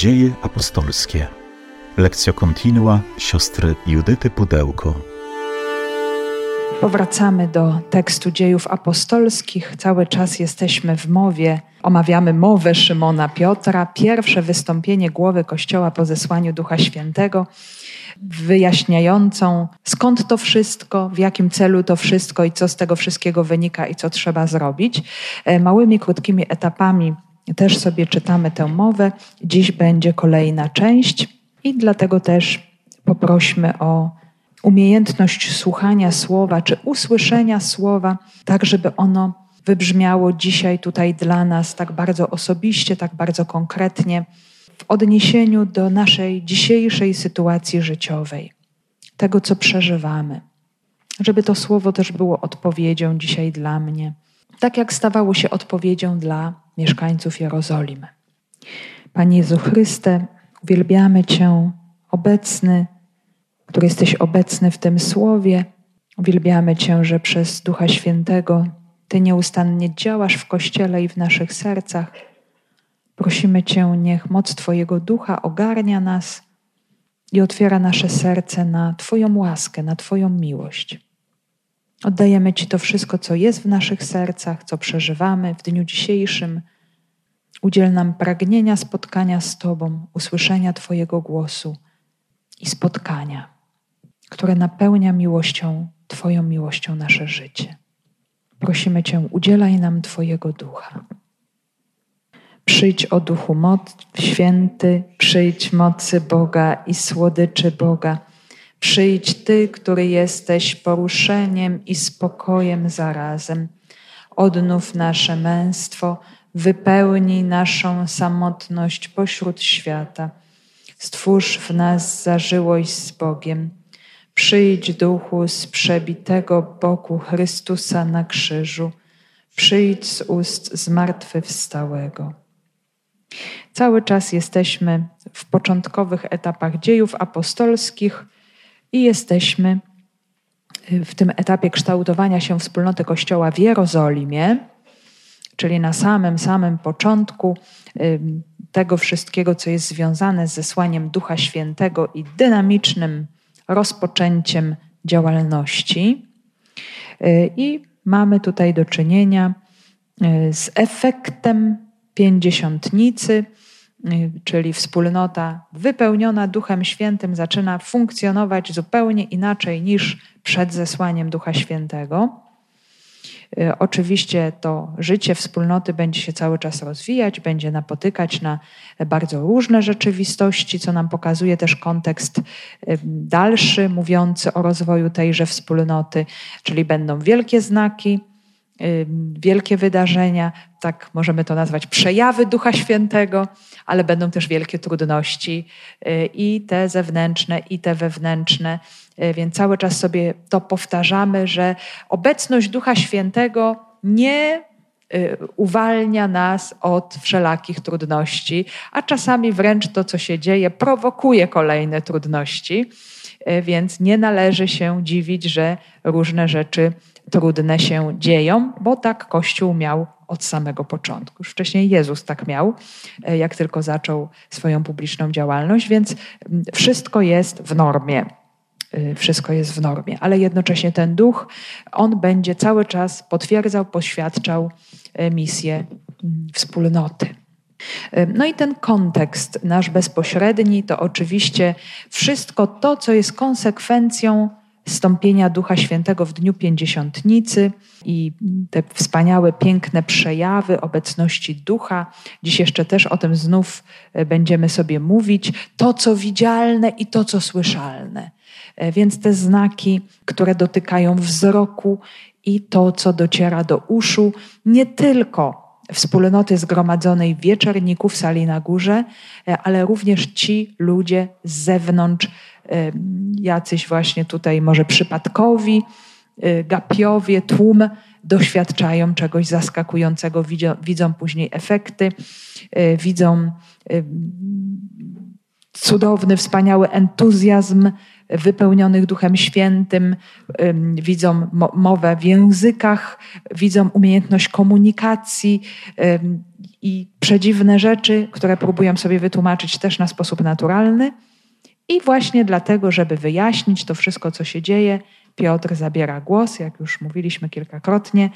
Dzieje apostolskie. Lekcja continua siostry Judyty Pudełko. Powracamy do tekstu Dziejów Apostolskich. Cały czas jesteśmy w mowie. Omawiamy mowę Szymona Piotra, pierwsze wystąpienie głowy Kościoła po zesłaniu Ducha Świętego, wyjaśniającą skąd to wszystko, w jakim celu to wszystko i co z tego wszystkiego wynika i co trzeba zrobić. Małymi, krótkimi etapami też sobie czytamy tę mowę. Dziś będzie kolejna część i dlatego też poprośmy o umiejętność słuchania słowa czy usłyszenia słowa, tak żeby ono wybrzmiało dzisiaj tutaj dla nas tak bardzo osobiście, tak bardzo konkretnie w odniesieniu do naszej dzisiejszej sytuacji życiowej, tego co przeżywamy. Żeby to słowo też było odpowiedzią dzisiaj dla mnie, tak jak stawało się odpowiedzią dla mieszkańców Jerozolimy. Panie Jezu Chryste, uwielbiamy Cię obecny, który jesteś obecny w tym Słowie. Uwielbiamy Cię, że przez Ducha Świętego Ty nieustannie działasz w Kościele i w naszych sercach. Prosimy Cię, niech moc Twojego Ducha ogarnia nas i otwiera nasze serce na Twoją łaskę, na Twoją miłość. Oddajemy Ci to wszystko, co jest w naszych sercach, co przeżywamy w dniu dzisiejszym. Udziel nam pragnienia spotkania z Tobą, usłyszenia Twojego głosu i spotkania, które napełnia miłością, Twoją miłością nasze życie. Prosimy Cię, udzielaj nam Twojego Ducha. Przyjdź o Duchu Święty, przyjdź mocy Boga i słodyczy Boga. Przyjdź Ty, który jesteś poruszeniem i spokojem zarazem. Odnów nasze męstwo, wypełnij naszą samotność pośród świata. Stwórz w nas zażyłość z Bogiem. Przyjdź Duchu z przebitego boku Chrystusa na krzyżu. Przyjdź z ust zmartwychwstałego. Cały czas jesteśmy w początkowych etapach dziejów apostolskich i jesteśmy w tym etapie kształtowania się wspólnoty Kościoła w Jerozolimie, czyli na samym początku tego wszystkiego, co jest związane z zesłaniem Ducha Świętego i dynamicznym rozpoczęciem działalności. I mamy tutaj do czynienia z efektem Pięćdziesiątnicy, czyli wspólnota wypełniona Duchem Świętym zaczyna funkcjonować zupełnie inaczej niż przed zesłaniem Ducha Świętego. Oczywiście to życie wspólnoty będzie się cały czas rozwijać, będzie napotykać na bardzo różne rzeczywistości, co nam pokazuje też kontekst dalszy, mówiący o rozwoju tejże wspólnoty, czyli będą wielkie znaki, wielkie wydarzenia, tak możemy to nazwać przejawy Ducha Świętego, ale będą też wielkie trudności i te zewnętrzne, i te wewnętrzne. Więc cały czas sobie to powtarzamy, że obecność Ducha Świętego nie uwalnia nas od wszelakich trudności, a czasami wręcz to, co się dzieje, prowokuje kolejne trudności, więc nie należy się dziwić, że różne rzeczy trudne się dzieją, bo tak Kościół miał od samego początku. Już wcześniej Jezus tak miał, jak tylko zaczął swoją publiczną działalność, więc wszystko jest w normie. Wszystko jest w normie, ale jednocześnie ten Duch, on będzie cały czas potwierdzał, poświadczał misję wspólnoty. No i ten kontekst nasz bezpośredni to oczywiście wszystko to, co jest konsekwencją zstąpienia Ducha Świętego w Dniu Pięćdziesiątnicy i te wspaniałe, piękne przejawy obecności Ducha. Dziś jeszcze też o tym znów będziemy sobie mówić. To, co widzialne i to, co słyszalne. Więc te znaki, które dotykają wzroku i to, co dociera do uszu, nie tylko wspólnoty zgromadzonej w Wieczerniku, w sali na górze, ale również ci ludzie z zewnątrz, jacyś właśnie tutaj może przypadkowi, gapiowie, tłum doświadczają czegoś zaskakującego, widzą później efekty, widzą cudowny, wspaniały entuzjazm wypełnionych Duchem Świętym, widzą mowę w językach, widzą umiejętność komunikacji i przedziwne rzeczy, które próbują sobie wytłumaczyć też na sposób naturalny. I właśnie dlatego, żeby wyjaśnić to wszystko, co się dzieje, Piotr zabiera głos, jak już mówiliśmy kilkakrotnie,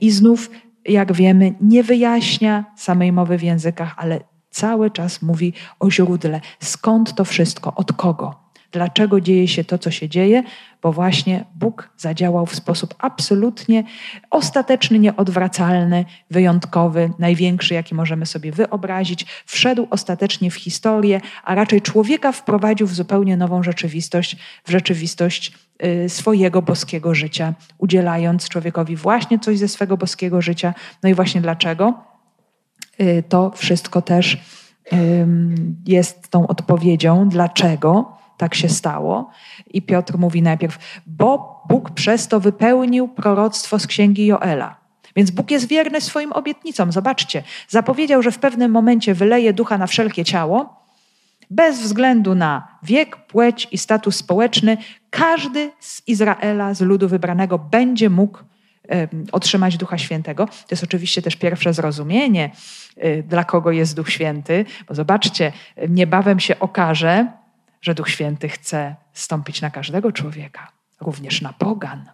i znów, jak wiemy, nie wyjaśnia samej mowy w językach, ale cały czas mówi o źródle. Skąd to wszystko? Od kogo? Dlaczego dzieje się to, co się dzieje? Bo właśnie Bóg zadziałał w sposób absolutnie ostateczny, nieodwracalny, wyjątkowy, największy, jaki możemy sobie wyobrazić. Wszedł ostatecznie w historię, a raczej człowieka wprowadził w zupełnie nową rzeczywistość, w rzeczywistość swojego boskiego życia, udzielając człowiekowi właśnie coś ze swego boskiego życia. No i właśnie dlaczego? To wszystko też jest tą odpowiedzią, dlaczego tak się stało. I Piotr mówi najpierw, bo Bóg przez to wypełnił proroctwo z Księgi Joela. Więc Bóg jest wierny swoim obietnicom. Zobaczcie, zapowiedział, że w pewnym momencie wyleje ducha na wszelkie ciało, bez względu na wiek, płeć i status społeczny. Każdy z Izraela, z ludu wybranego, będzie mógł otrzymać Ducha Świętego. To jest oczywiście też pierwsze zrozumienie, dla kogo jest Duch Święty, bo zobaczcie, niebawem się okaże, że Duch Święty chce stąpić na każdego człowieka, również na pogan.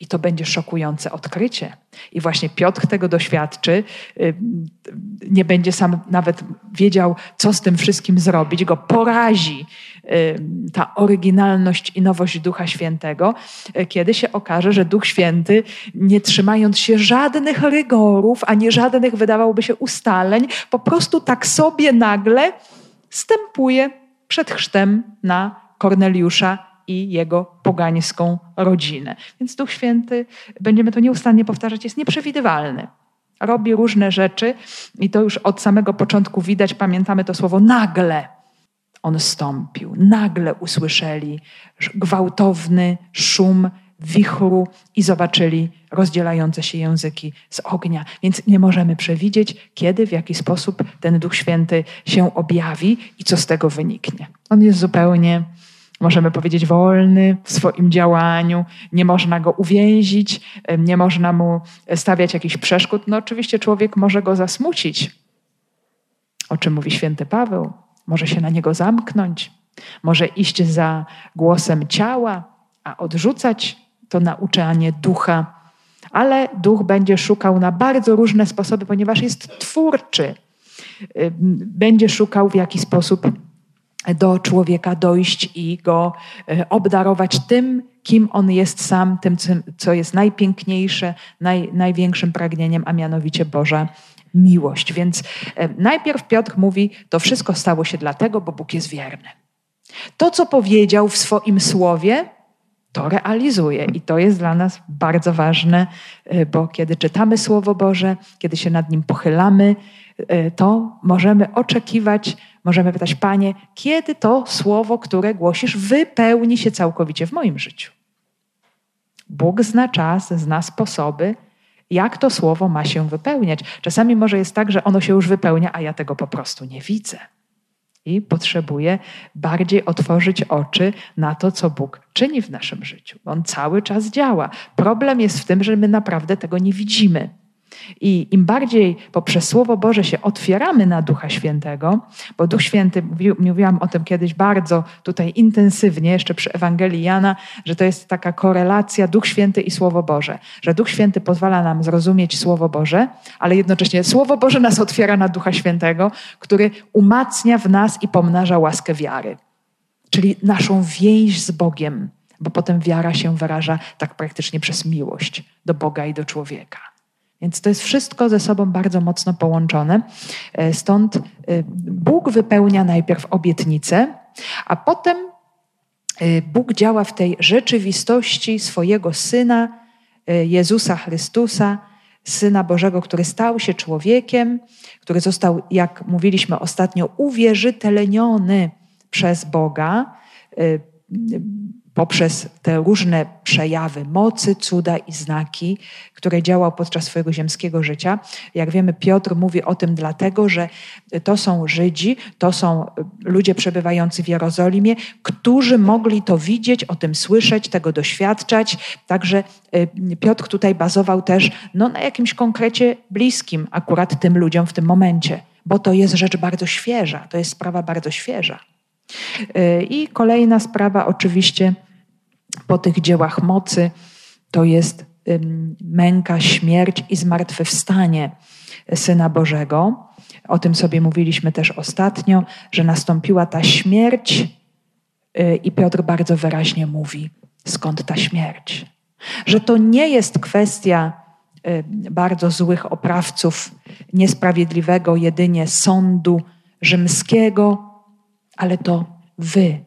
I to będzie szokujące odkrycie. I właśnie Piotr tego doświadczy, nie będzie sam nawet wiedział, co z tym wszystkim zrobić. Go porazi ta oryginalność i nowość Ducha Świętego, kiedy się okaże, że Duch Święty, nie trzymając się żadnych rygorów, ani żadnych, wydawałoby się, ustaleń, po prostu tak sobie nagle stępuje przed chrztem na Korneliusza i jego pogańską rodzinę. Więc Duch Święty, będziemy to nieustannie powtarzać, jest nieprzewidywalny. Robi różne rzeczy i to już od samego początku widać, pamiętamy to słowo nagle. On stąpił, nagle usłyszeli gwałtowny szum wichru i zobaczyli rozdzielające się języki z ognia. Więc nie możemy przewidzieć, kiedy, w jaki sposób ten Duch Święty się objawi i co z tego wyniknie. On jest zupełnie, możemy powiedzieć, wolny w swoim działaniu, nie można go uwięzić, nie można mu stawiać jakichś przeszkód. No oczywiście człowiek może go zasmucić, o czym mówi Święty Paweł. Może się na niego zamknąć, może iść za głosem ciała, a odrzucać to nauczanie ducha. Ale duch będzie szukał na bardzo różne sposoby, ponieważ jest twórczy. Będzie szukał, w jaki sposób do człowieka dojść i go obdarować tym, kim on jest sam, tym, co jest najpiękniejsze, największym pragnieniem, a mianowicie Boża miłość. Więc najpierw Piotr mówi, to wszystko stało się dlatego, bo Bóg jest wierny. To, co powiedział w swoim słowie, to realizuje i to jest dla nas bardzo ważne, bo kiedy czytamy Słowo Boże, kiedy się nad nim pochylamy, to możemy oczekiwać, możemy pytać, Panie, kiedy to Słowo, które głosisz, wypełni się całkowicie w moim życiu? Bóg zna czas, zna sposoby, jak to Słowo ma się wypełniać. Czasami może jest tak, że ono się już wypełnia, a ja tego po prostu nie widzę. I potrzebuje bardziej otworzyć oczy na to, co Bóg czyni w naszym życiu. On cały czas działa. Problem jest w tym, że my naprawdę tego nie widzimy. I im bardziej poprzez Słowo Boże się otwieramy na Ducha Świętego, bo Duch Święty, mówiłam o tym kiedyś bardzo tutaj intensywnie, jeszcze przy Ewangelii Jana, że to jest taka korelacja Duch Święty i Słowo Boże. Że Duch Święty pozwala nam zrozumieć Słowo Boże, ale jednocześnie Słowo Boże nas otwiera na Ducha Świętego, który umacnia w nas i pomnaża łaskę wiary. Czyli naszą więź z Bogiem, bo potem wiara się wyraża tak praktycznie przez miłość do Boga i do człowieka. Więc to jest wszystko ze sobą bardzo mocno połączone. Stąd Bóg wypełnia najpierw obietnicę, a potem Bóg działa w tej rzeczywistości swojego Syna, Jezusa Chrystusa, Syna Bożego, który stał się człowiekiem, który został, jak mówiliśmy ostatnio, uwierzytelniony przez Boga. poprzez te różne przejawy mocy, cuda i znaki, które działał podczas swojego ziemskiego życia. Jak wiemy, Piotr mówi o tym dlatego, że to są Żydzi, to są ludzie przebywający w Jerozolimie, którzy mogli to widzieć, o tym słyszeć, tego doświadczać. Także Piotr tutaj bazował też na jakimś konkrecie bliskim akurat tym ludziom w tym momencie, bo to jest rzecz bardzo świeża, to jest sprawa bardzo świeża. I kolejna sprawa oczywiście po tych dziełach mocy to jest męka, śmierć i zmartwychwstanie Syna Bożego. O tym sobie mówiliśmy też ostatnio, że nastąpiła ta śmierć i Piotr bardzo wyraźnie mówi, skąd ta śmierć. Że to nie jest kwestia bardzo złych oprawców, niesprawiedliwego jedynie sądu rzymskiego, ale to wy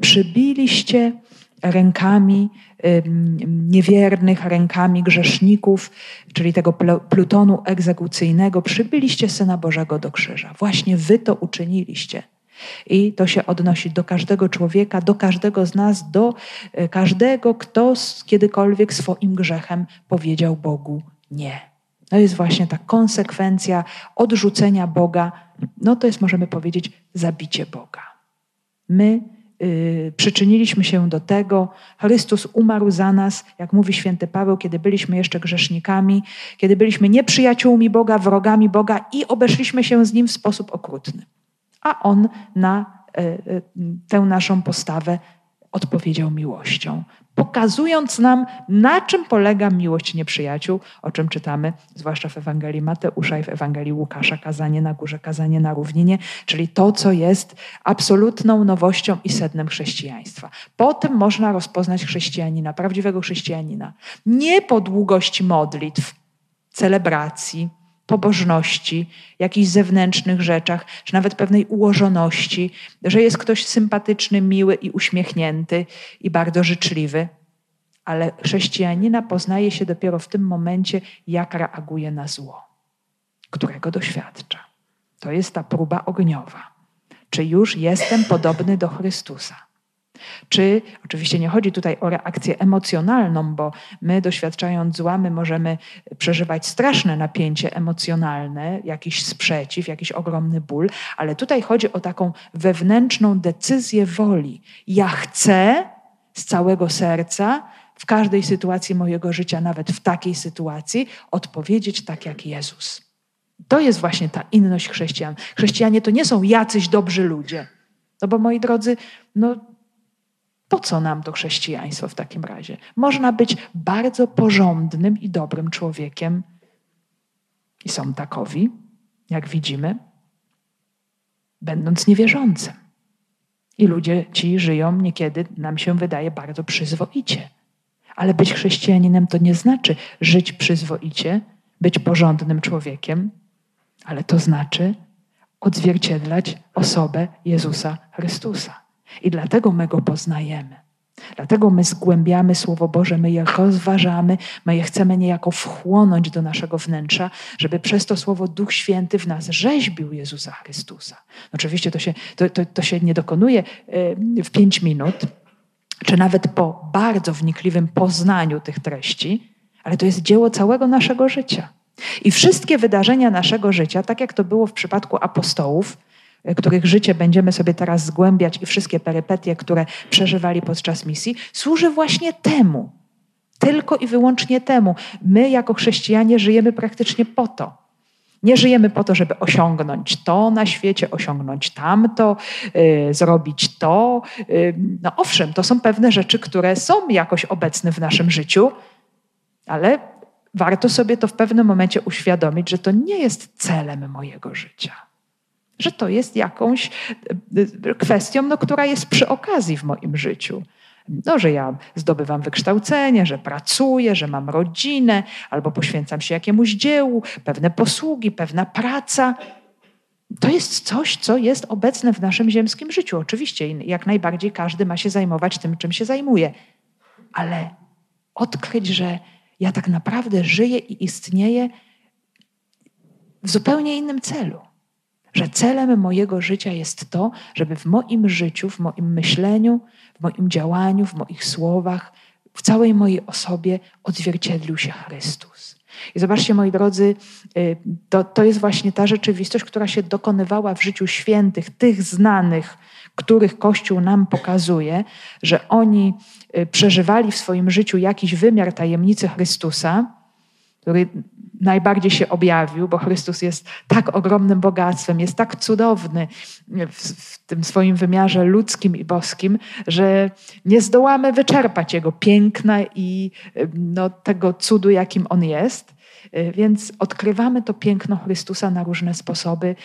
przybiliście rękami niewiernych, rękami grzeszników, czyli tego plutonu egzekucyjnego, przybiliście Syna Bożego do krzyża. Właśnie wy to uczyniliście. I to się odnosi do każdego człowieka, do każdego z nas, do każdego, kto kiedykolwiek swoim grzechem powiedział Bogu nie. To jest właśnie ta konsekwencja odrzucenia Boga. To jest, możemy powiedzieć, zabicie Boga. My przyczyniliśmy się do tego. Chrystus umarł za nas, jak mówi Święty Paweł, kiedy byliśmy jeszcze grzesznikami, kiedy byliśmy nieprzyjaciółmi Boga, wrogami Boga i obeszliśmy się z Nim w sposób okrutny. A On na tę naszą postawę odpowiedział miłością, pokazując nam, na czym polega miłość nieprzyjaciół, o czym czytamy, zwłaszcza w Ewangelii Mateusza i w Ewangelii Łukasza, kazanie na górze, kazanie na równinie, czyli to, co jest absolutną nowością i sednem chrześcijaństwa. Po tym można rozpoznać chrześcijanina, prawdziwego chrześcijanina. Nie po długości modlitw, celebracji, pobożności, jakichś zewnętrznych rzeczach, czy nawet pewnej ułożoności, że jest ktoś sympatyczny, miły i uśmiechnięty i bardzo życzliwy. Ale chrześcijanina poznaje się dopiero w tym momencie, jak reaguje na zło, którego doświadcza. To jest ta próba ogniowa. Czy już jestem podobny do Chrystusa? Czy, oczywiście nie chodzi tutaj o reakcję emocjonalną, bo my doświadczając zła, my możemy przeżywać straszne napięcie emocjonalne, jakiś sprzeciw, jakiś ogromny ból, ale tutaj chodzi o taką wewnętrzną decyzję woli. Ja chcę z całego serca w każdej sytuacji mojego życia, nawet w takiej sytuacji, odpowiedzieć tak jak Jezus. To jest właśnie ta inność chrześcijan. Chrześcijanie to nie są jacyś dobrzy ludzie, bo moi drodzy, po co nam to chrześcijaństwo w takim razie? Można być bardzo porządnym i dobrym człowiekiem. I są takowi, jak widzimy, będąc niewierzącym. I ludzie ci żyją niekiedy, nam się wydaje, bardzo przyzwoicie. Ale być chrześcijaninem to nie znaczy żyć przyzwoicie, być porządnym człowiekiem, ale to znaczy odzwierciedlać osobę Jezusa Chrystusa. I dlatego my Go poznajemy. Dlatego my zgłębiamy Słowo Boże, my je rozważamy, my je chcemy niejako wchłonąć do naszego wnętrza, żeby przez to Słowo Duch Święty w nas rzeźbił Jezusa Chrystusa. Oczywiście to się nie dokonuje w 5 minut, czy nawet po bardzo wnikliwym poznaniu tych treści, ale to jest dzieło całego naszego życia. I wszystkie wydarzenia naszego życia, tak jak to było w przypadku apostołów, których życie będziemy sobie teraz zgłębiać i wszystkie perypetie, które przeżywali podczas misji, służy właśnie temu. Tylko i wyłącznie temu. My jako chrześcijanie żyjemy praktycznie po to. Nie żyjemy po to, żeby osiągnąć to na świecie, osiągnąć tamto, zrobić to. Owszem, to są pewne rzeczy, które są jakoś obecne w naszym życiu, ale warto sobie to w pewnym momencie uświadomić, że to nie jest celem mojego życia. Że to jest jakąś kwestią, która jest przy okazji w moim życiu. Że ja zdobywam wykształcenie, że pracuję, że mam rodzinę, albo poświęcam się jakiemuś dziełu, pewne posługi, pewna praca. To jest coś, co jest obecne w naszym ziemskim życiu. Oczywiście jak najbardziej każdy ma się zajmować tym, czym się zajmuje. Ale odkryć, że ja tak naprawdę żyję i istnieję w zupełnie innym celu. że celem mojego życia jest to, żeby w moim życiu, w moim myśleniu, w moim działaniu, w moich słowach, w całej mojej osobie odzwierciedlił się Chrystus. I zobaczcie, moi drodzy, to jest właśnie ta rzeczywistość, która się dokonywała w życiu świętych, tych znanych, których Kościół nam pokazuje, że oni przeżywali w swoim życiu jakiś wymiar tajemnicy Chrystusa, który najbardziej się objawił, bo Chrystus jest tak ogromnym bogactwem, jest tak cudowny w tym swoim wymiarze ludzkim i boskim, że nie zdołamy wyczerpać Jego piękna i tego cudu, jakim On jest. Więc odkrywamy to piękno Chrystusa na różne sposoby,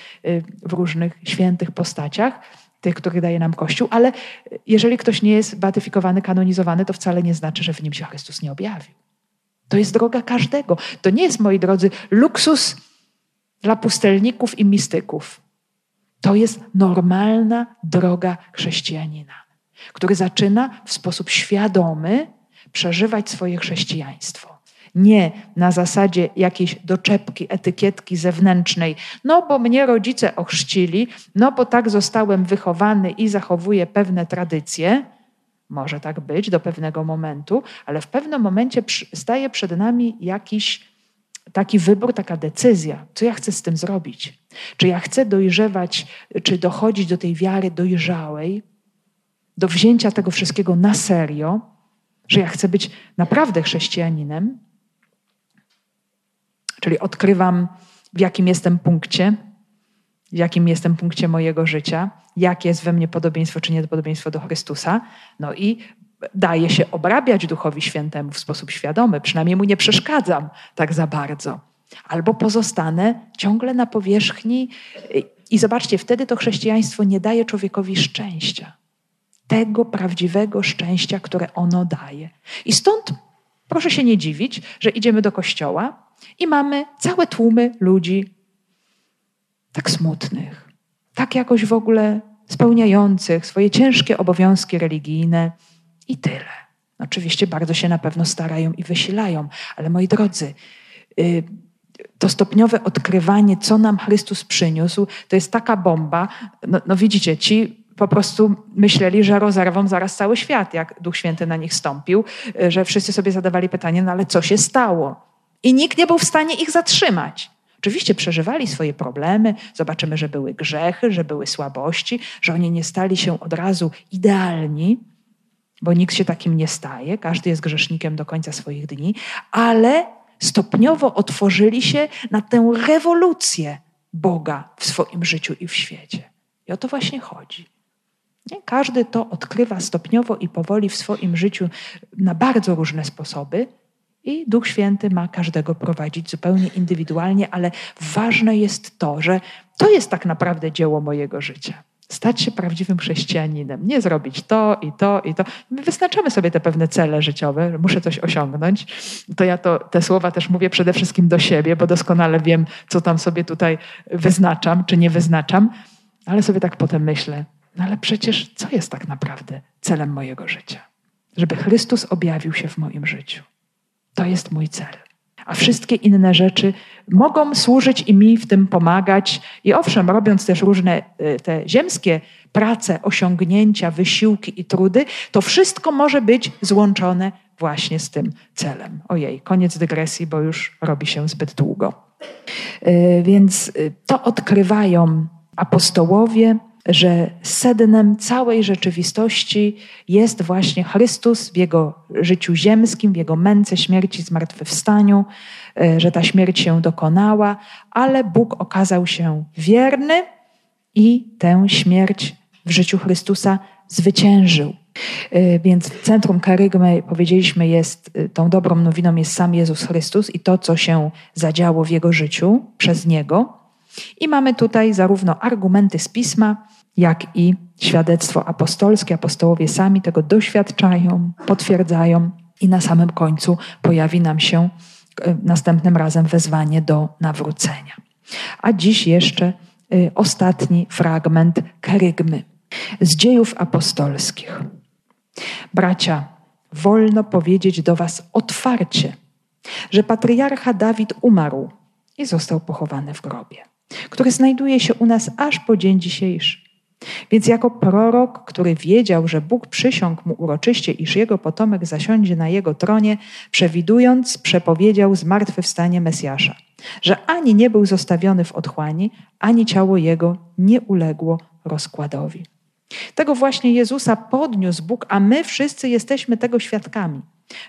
w różnych świętych postaciach, tych, których daje nam Kościół. Ale jeżeli ktoś nie jest beatyfikowany, kanonizowany, to wcale nie znaczy, że w nim się Chrystus nie objawił. To jest droga każdego. To nie jest, moi drodzy, luksus dla pustelników i mistyków. To jest normalna droga chrześcijanina, który zaczyna w sposób świadomy przeżywać swoje chrześcijaństwo. Nie na zasadzie jakiejś doczepki, etykietki zewnętrznej. Bo mnie rodzice ochrzcili, bo tak zostałem wychowany i zachowuję pewne tradycje. Może tak być do pewnego momentu, ale w pewnym momencie staje przed nami jakiś taki wybór, taka decyzja. Co ja chcę z tym zrobić? Czy ja chcę dojrzewać, czy dochodzić do tej wiary dojrzałej, do wzięcia tego wszystkiego na serio, że ja chcę być naprawdę chrześcijaninem? Czyli odkrywam, w jakim jestem punkcie, mojego życia, jakie jest we mnie podobieństwo czy niepodobieństwo do Chrystusa. I daję się obrabiać Duchowi Świętemu w sposób świadomy, przynajmniej mu nie przeszkadzam tak za bardzo. Albo pozostanę ciągle na powierzchni i zobaczcie, wtedy to chrześcijaństwo nie daje człowiekowi szczęścia. Tego prawdziwego szczęścia, które ono daje. I stąd proszę się nie dziwić, że idziemy do kościoła i mamy całe tłumy ludzi tak smutnych, tak jakoś w ogóle spełniających swoje ciężkie obowiązki religijne i tyle. Oczywiście bardzo się na pewno starają i wysilają, ale moi drodzy, to stopniowe odkrywanie, co nam Chrystus przyniósł, to jest taka bomba. Widzicie, ci po prostu myśleli, że rozerwą zaraz cały świat, jak Duch Święty na nich stąpił, że wszyscy sobie zadawali pytanie, ale co się stało? I nikt nie był w stanie ich zatrzymać. Oczywiście przeżywali swoje problemy, zobaczymy, że były grzechy, że były słabości, że oni nie stali się od razu idealni, bo nikt się takim nie staje, każdy jest grzesznikiem do końca swoich dni, ale stopniowo otworzyli się na tę rewolucję Boga w swoim życiu i w świecie. I o to właśnie chodzi. Każdy to odkrywa stopniowo i powoli w swoim życiu na bardzo różne sposoby. I Duch Święty ma każdego prowadzić zupełnie indywidualnie, ale ważne jest to, że to jest tak naprawdę dzieło mojego życia. Stać się prawdziwym chrześcijaninem, nie zrobić to i to i to. My wyznaczamy sobie te pewne cele życiowe, że muszę coś osiągnąć. To ja te słowa też mówię przede wszystkim do siebie, bo doskonale wiem, co tam sobie tutaj wyznaczam, czy nie wyznaczam. Ale sobie tak potem myślę, ale przecież co jest tak naprawdę celem mojego życia? Żeby Chrystus objawił się w moim życiu. To jest mój cel. A wszystkie inne rzeczy mogą służyć i mi w tym pomagać. I owszem, robiąc też różne te ziemskie prace, osiągnięcia, wysiłki i trudy, to wszystko może być złączone właśnie z tym celem. Ojej, koniec dygresji, bo już robi się zbyt długo. Więc to odkrywają apostołowie, że sednem całej rzeczywistości jest właśnie Chrystus w Jego życiu ziemskim, w Jego męce, śmierci, zmartwychwstaniu, że ta śmierć się dokonała, ale Bóg okazał się wierny i tę śmierć w życiu Chrystusa zwyciężył. Więc w centrum karygmy, powiedzieliśmy, jest tą dobrą nowiną jest sam Jezus Chrystus i to, co się zadziało w Jego życiu przez Niego. I mamy tutaj zarówno argumenty z Pisma, jak i świadectwo apostolskie. Apostołowie sami tego doświadczają, potwierdzają i na samym końcu pojawi nam się następnym razem wezwanie do nawrócenia. A dziś jeszcze ostatni fragment kerygmy z Dziejów Apostolskich. Bracia, wolno powiedzieć do was otwarcie, że patriarcha Dawid umarł i został pochowany w grobie. który znajduje się u nas aż po dzień dzisiejszy. Więc jako prorok, który wiedział, że Bóg przysiągł mu uroczyście, iż jego potomek zasiądzie na jego tronie, przewidując, przepowiedział zmartwychwstanie Mesjasza, że ani nie był zostawiony w otchłani, ani ciało jego nie uległo rozkładowi. Tego właśnie Jezusa podniósł Bóg, a my wszyscy jesteśmy tego świadkami.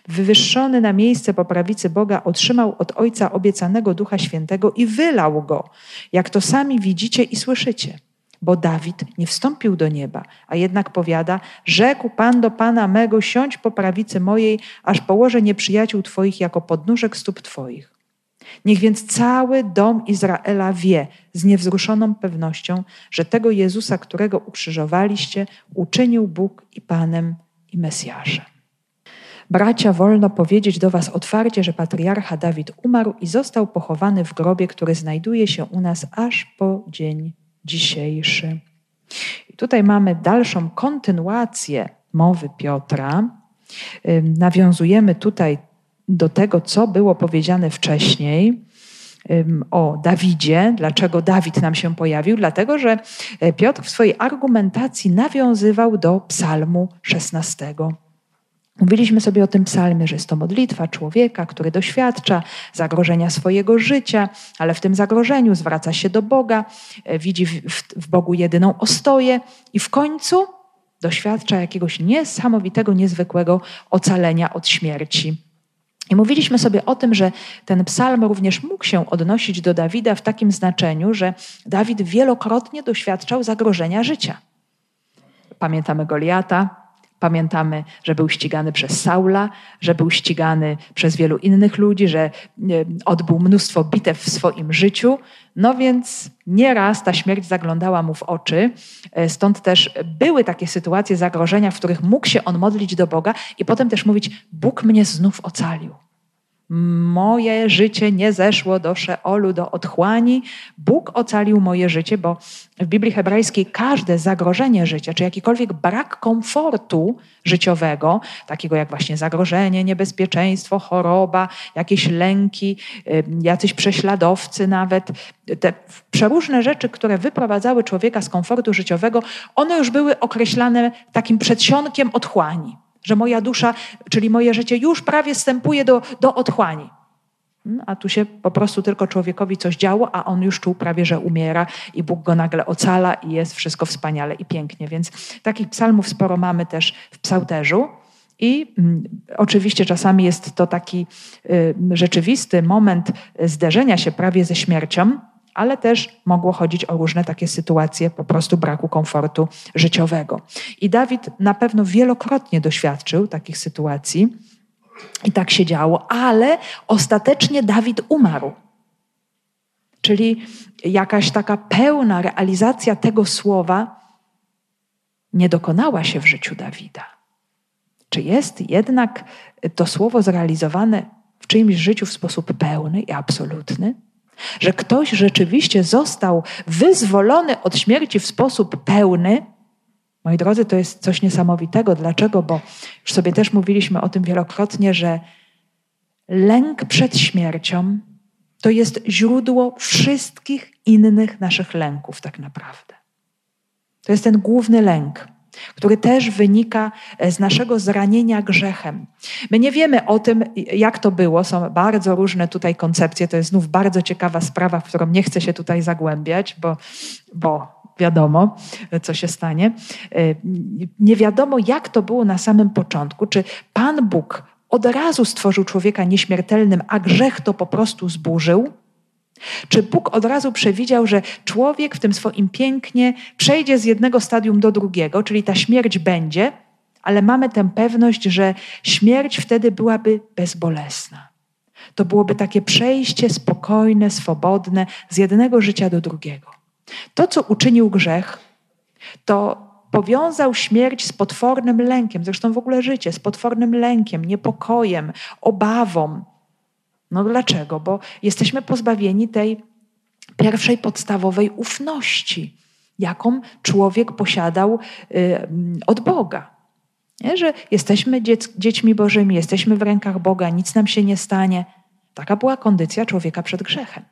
Wywyższony na miejsce po prawicy Boga otrzymał od Ojca obiecanego Ducha Świętego i wylał go, jak to sami widzicie i słyszycie. Bo Dawid nie wstąpił do nieba, a jednak powiada, rzekł Pan do Pana mego, siądź po prawicy mojej, aż położę nieprzyjaciół Twoich jako podnóżek stóp Twoich. Niech więc cały dom Izraela wie z niewzruszoną pewnością, że tego Jezusa, którego ukrzyżowaliście, uczynił Bóg i Panem i Mesjaszem. Bracia, wolno powiedzieć do was otwarcie, że patriarcha Dawid umarł i został pochowany w grobie, który znajduje się u nas aż po dzień dzisiejszy. I tutaj mamy dalszą kontynuację mowy Piotra. Nawiązujemy tutaj do tego, co było powiedziane wcześniej o Dawidzie. Dlaczego Dawid nam się pojawił? Dlatego, że Piotr w swojej argumentacji nawiązywał do Psalmu 16. Mówiliśmy sobie o tym psalmie, że jest to modlitwa człowieka, który doświadcza zagrożenia swojego życia, ale w tym zagrożeniu zwraca się do Boga, widzi w Bogu jedyną ostoję i w końcu doświadcza jakiegoś niesamowitego, niezwykłego ocalenia od śmierci. I mówiliśmy sobie o tym, że ten psalm również mógł się odnosić do Dawida w takim znaczeniu, że Dawid wielokrotnie doświadczał zagrożenia życia. Pamiętamy Goliata. Pamiętamy, że był ścigany przez Saula, że był ścigany przez wielu innych ludzi, że odbył mnóstwo bitew w swoim życiu. No więc nieraz ta śmierć zaglądała mu w oczy. Stąd też były takie sytuacje zagrożenia, w których mógł się on modlić do Boga i potem też mówić, Bóg mnie znów ocalił. Moje życie nie zeszło do Szeolu, do otchłani. Bóg ocalił moje życie, bo w Biblii Hebrajskiej każde zagrożenie życia, czy jakikolwiek brak komfortu życiowego, takiego jak właśnie zagrożenie, niebezpieczeństwo, choroba, jakieś lęki, jacyś prześladowcy nawet, te przeróżne rzeczy, które wyprowadzały człowieka z komfortu życiowego, one już były określane takim przedsionkiem otchłani. Że moja dusza, czyli moje życie już prawie wstępuje do otchłani. A tu się po prostu tylko człowiekowi coś działo, a on już czuł prawie, że umiera i Bóg go nagle ocala i jest wszystko wspaniale i pięknie. Więc takich psalmów sporo mamy też w Psałterzu. I oczywiście czasami jest to taki rzeczywisty moment zderzenia się prawie ze śmiercią, ale też mogło chodzić o różne takie sytuacje po prostu braku komfortu życiowego. I Dawid na pewno wielokrotnie doświadczył takich sytuacji i tak się działo, ale ostatecznie Dawid umarł. Czyli jakaś taka pełna realizacja tego słowa nie dokonała się w życiu Dawida. Czy jest jednak to słowo zrealizowane w czyimś życiu w sposób pełny i absolutny? Że ktoś rzeczywiście został wyzwolony od śmierci w sposób pełny. Moi drodzy, to jest coś niesamowitego. Dlaczego? Bo już sobie też mówiliśmy o tym wielokrotnie, że lęk przed śmiercią to jest źródło wszystkich innych naszych lęków tak naprawdę. To jest ten główny lęk, który też wynika z naszego zranienia grzechem. My nie wiemy o tym, jak to było. Są bardzo różne tutaj koncepcje. To jest znów bardzo ciekawa sprawa, w którą nie chcę się tutaj zagłębiać, bo wiadomo, co się stanie. Nie wiadomo, jak to było na samym początku. Czy Pan Bóg od razu stworzył człowieka nieśmiertelnym, a grzech to po prostu zburzył? Czy Bóg od razu przewidział, że człowiek w tym swoim pięknie przejdzie z jednego stadium do drugiego, czyli ta śmierć będzie, ale mamy tę pewność, że śmierć wtedy byłaby bezbolesna. To byłoby takie przejście spokojne, swobodne z jednego życia do drugiego. To, co uczynił grzech, to powiązał śmierć z potwornym lękiem, zresztą w ogóle życie, z potwornym lękiem, niepokojem, obawą. No dlaczego? Bo jesteśmy pozbawieni tej pierwszej podstawowej ufności, jaką człowiek posiadał od Boga. Nie? Że jesteśmy dziećmi Bożymi, jesteśmy w rękach Boga, nic nam się nie stanie. Taka była kondycja człowieka przed grzechem.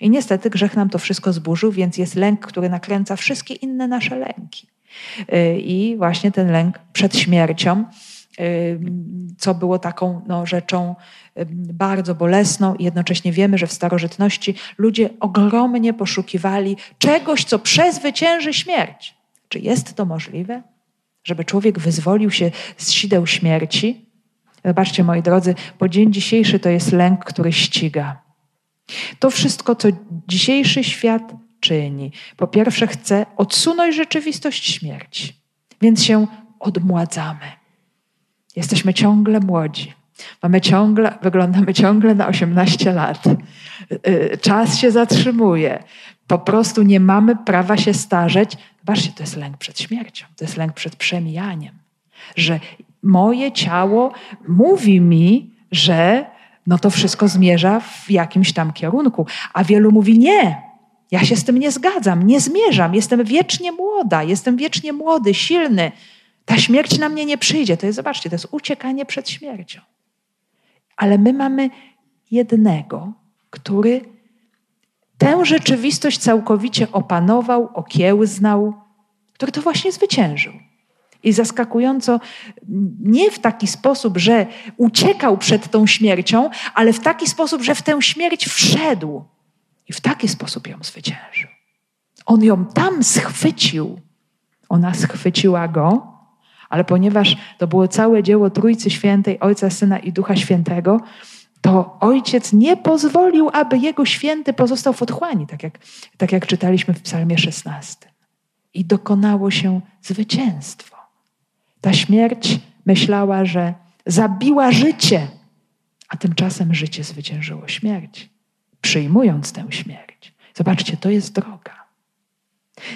I niestety grzech nam to wszystko zburzył, więc jest lęk, który nakręca wszystkie inne nasze lęki. I właśnie ten lęk przed śmiercią, co było taką rzeczą bardzo bolesną i jednocześnie wiemy, że w starożytności ludzie ogromnie poszukiwali czegoś, co przezwycięży śmierć. Czy jest to możliwe? Żeby człowiek wyzwolił się z sideł śmierci? Zobaczcie, moi drodzy, po dzień dzisiejszy to jest lęk, który ściga. To wszystko, co dzisiejszy świat czyni. Po pierwsze chce odsunąć rzeczywistość śmierci, więc się odmładzamy. Jesteśmy ciągle młodzi. Wyglądamy ciągle na 18 lat. Czas się zatrzymuje. Po prostu nie mamy prawa się starzeć. Zobaczcie, to jest lęk przed śmiercią. To jest lęk przed przemijaniem. Że moje ciało mówi mi, że to wszystko zmierza w jakimś tam kierunku. A wielu mówi nie. Ja się z tym nie zgadzam, nie zmierzam. Jestem wiecznie młoda, jestem wiecznie młody, silny. Ta śmierć na mnie nie przyjdzie. To jest, zobaczcie, to jest uciekanie przed śmiercią. Ale my mamy jednego, który tę rzeczywistość całkowicie opanował, okiełznał, który to właśnie zwyciężył. I zaskakująco nie w taki sposób, że uciekał przed tą śmiercią, ale w taki sposób, że w tę śmierć wszedł i w taki sposób ją zwyciężył. On ją tam schwycił. Ona schwyciła go, ale ponieważ to było całe dzieło Trójcy Świętej, Ojca, Syna i Ducha Świętego, to Ojciec nie pozwolił, aby Jego Święty pozostał w otchłani, tak jak czytaliśmy w Psalmie 16. I dokonało się zwycięstwo. Ta śmierć myślała, że zabiła życie, a tymczasem życie zwyciężyło śmierć, przyjmując tę śmierć. Zobaczcie, to jest droga.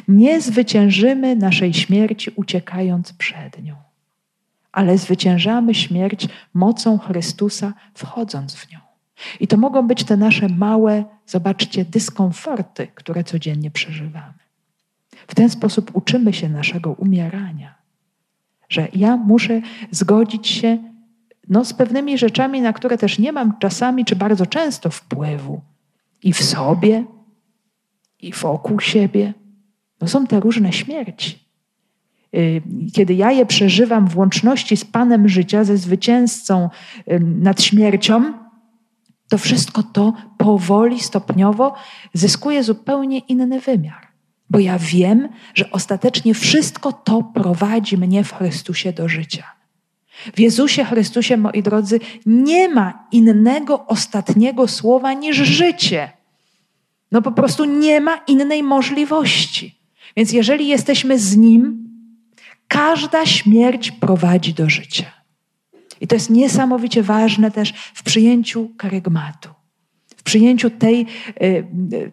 Nie zwyciężymy naszej śmierci uciekając przed nią, ale zwyciężamy śmierć mocą Chrystusa, wchodząc w nią. I to mogą być te nasze małe, zobaczcie, dyskomforty, które codziennie przeżywamy. W ten sposób uczymy się naszego umierania, że ja muszę zgodzić się z pewnymi rzeczami, na które też nie mam czasami czy bardzo często wpływu. I w sobie, i wokół siebie. Są te różne śmierci. Kiedy ja je przeżywam w łączności z Panem życia, ze zwycięzcą nad śmiercią, to wszystko to powoli, stopniowo zyskuje zupełnie inny wymiar. Bo ja wiem, że ostatecznie wszystko to prowadzi mnie w Chrystusie do życia. W Jezusie Chrystusie, moi drodzy, nie ma innego ostatniego słowa niż życie. Po prostu nie ma innej możliwości. Więc jeżeli jesteśmy z Nim, każda śmierć prowadzi do życia. I to jest niesamowicie ważne też w przyjęciu karygmatu. W przyjęciu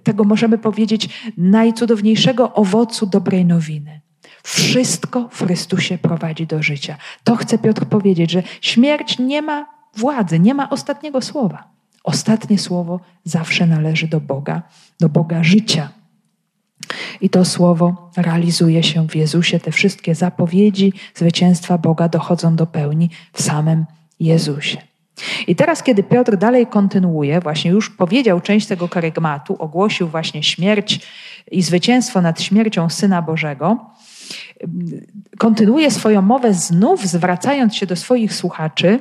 tego, możemy powiedzieć, najcudowniejszego owocu dobrej nowiny. Wszystko w Chrystusie prowadzi do życia. To chce Piotr powiedzieć, że śmierć nie ma władzy, nie ma ostatniego słowa. Ostatnie słowo zawsze należy do Boga życia. I to słowo realizuje się w Jezusie. Te wszystkie zapowiedzi zwycięstwa Boga dochodzą do pełni w samym Jezusie. I teraz, kiedy Piotr dalej kontynuuje, właśnie już powiedział część tego karygmatu, ogłosił właśnie śmierć i zwycięstwo nad śmiercią Syna Bożego, kontynuuje swoją mowę znów zwracając się do swoich słuchaczy.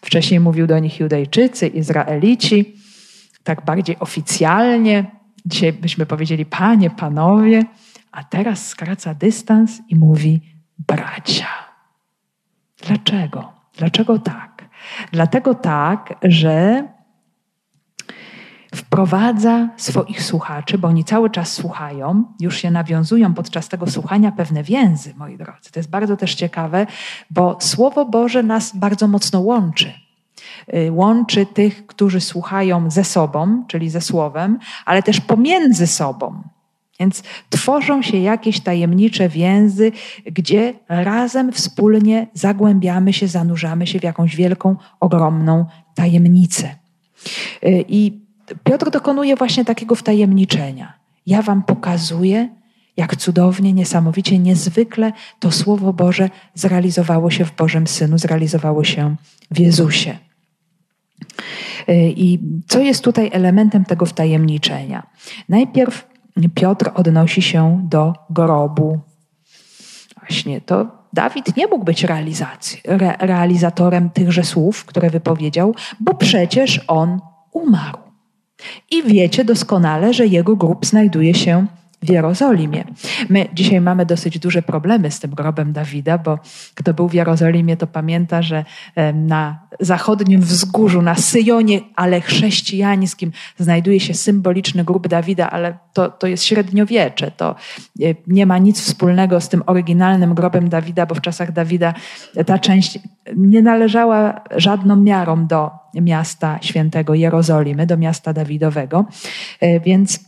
Wcześniej mówił do nich Judejczycy, Izraelici, tak bardziej oficjalnie. Dzisiaj byśmy powiedzieli panie, panowie, a teraz skraca dystans i mówi bracia. Dlaczego? Dlaczego tak? Dlatego tak, że wprowadza swoich słuchaczy, bo oni cały czas słuchają, już się nawiązują podczas tego słuchania pewne więzy, moi drodzy. To jest bardzo też ciekawe, bo Słowo Boże nas bardzo mocno łączy. Łączy tych, którzy słuchają ze sobą, czyli ze Słowem, ale też pomiędzy sobą. Więc tworzą się jakieś tajemnicze więzy, gdzie razem, wspólnie zagłębiamy się, zanurzamy się w jakąś wielką, ogromną tajemnicę. I Piotr dokonuje właśnie takiego wtajemniczenia. Ja wam pokazuję, jak cudownie, niesamowicie, niezwykle to Słowo Boże zrealizowało się w Bożym Synu, zrealizowało się w Jezusie. I co jest tutaj elementem tego wtajemniczenia? Najpierw Piotr odnosi się do grobu. Właśnie to Dawid nie mógł być realizatorem tychże słów, które wypowiedział, bo przecież on umarł. I wiecie doskonale, że jego grób znajduje się w Jerozolimie. My dzisiaj mamy dosyć duże problemy z tym grobem Dawida, bo kto był w Jerozolimie, to pamięta, że na zachodnim wzgórzu, na Syjonie, ale chrześcijańskim, znajduje się symboliczny grób Dawida, ale to jest średniowiecze. To nie ma nic wspólnego z tym oryginalnym grobem Dawida, bo w czasach Dawida ta część nie należała żadną miarą do miasta świętego Jerozolimy, do miasta Dawidowego. Więc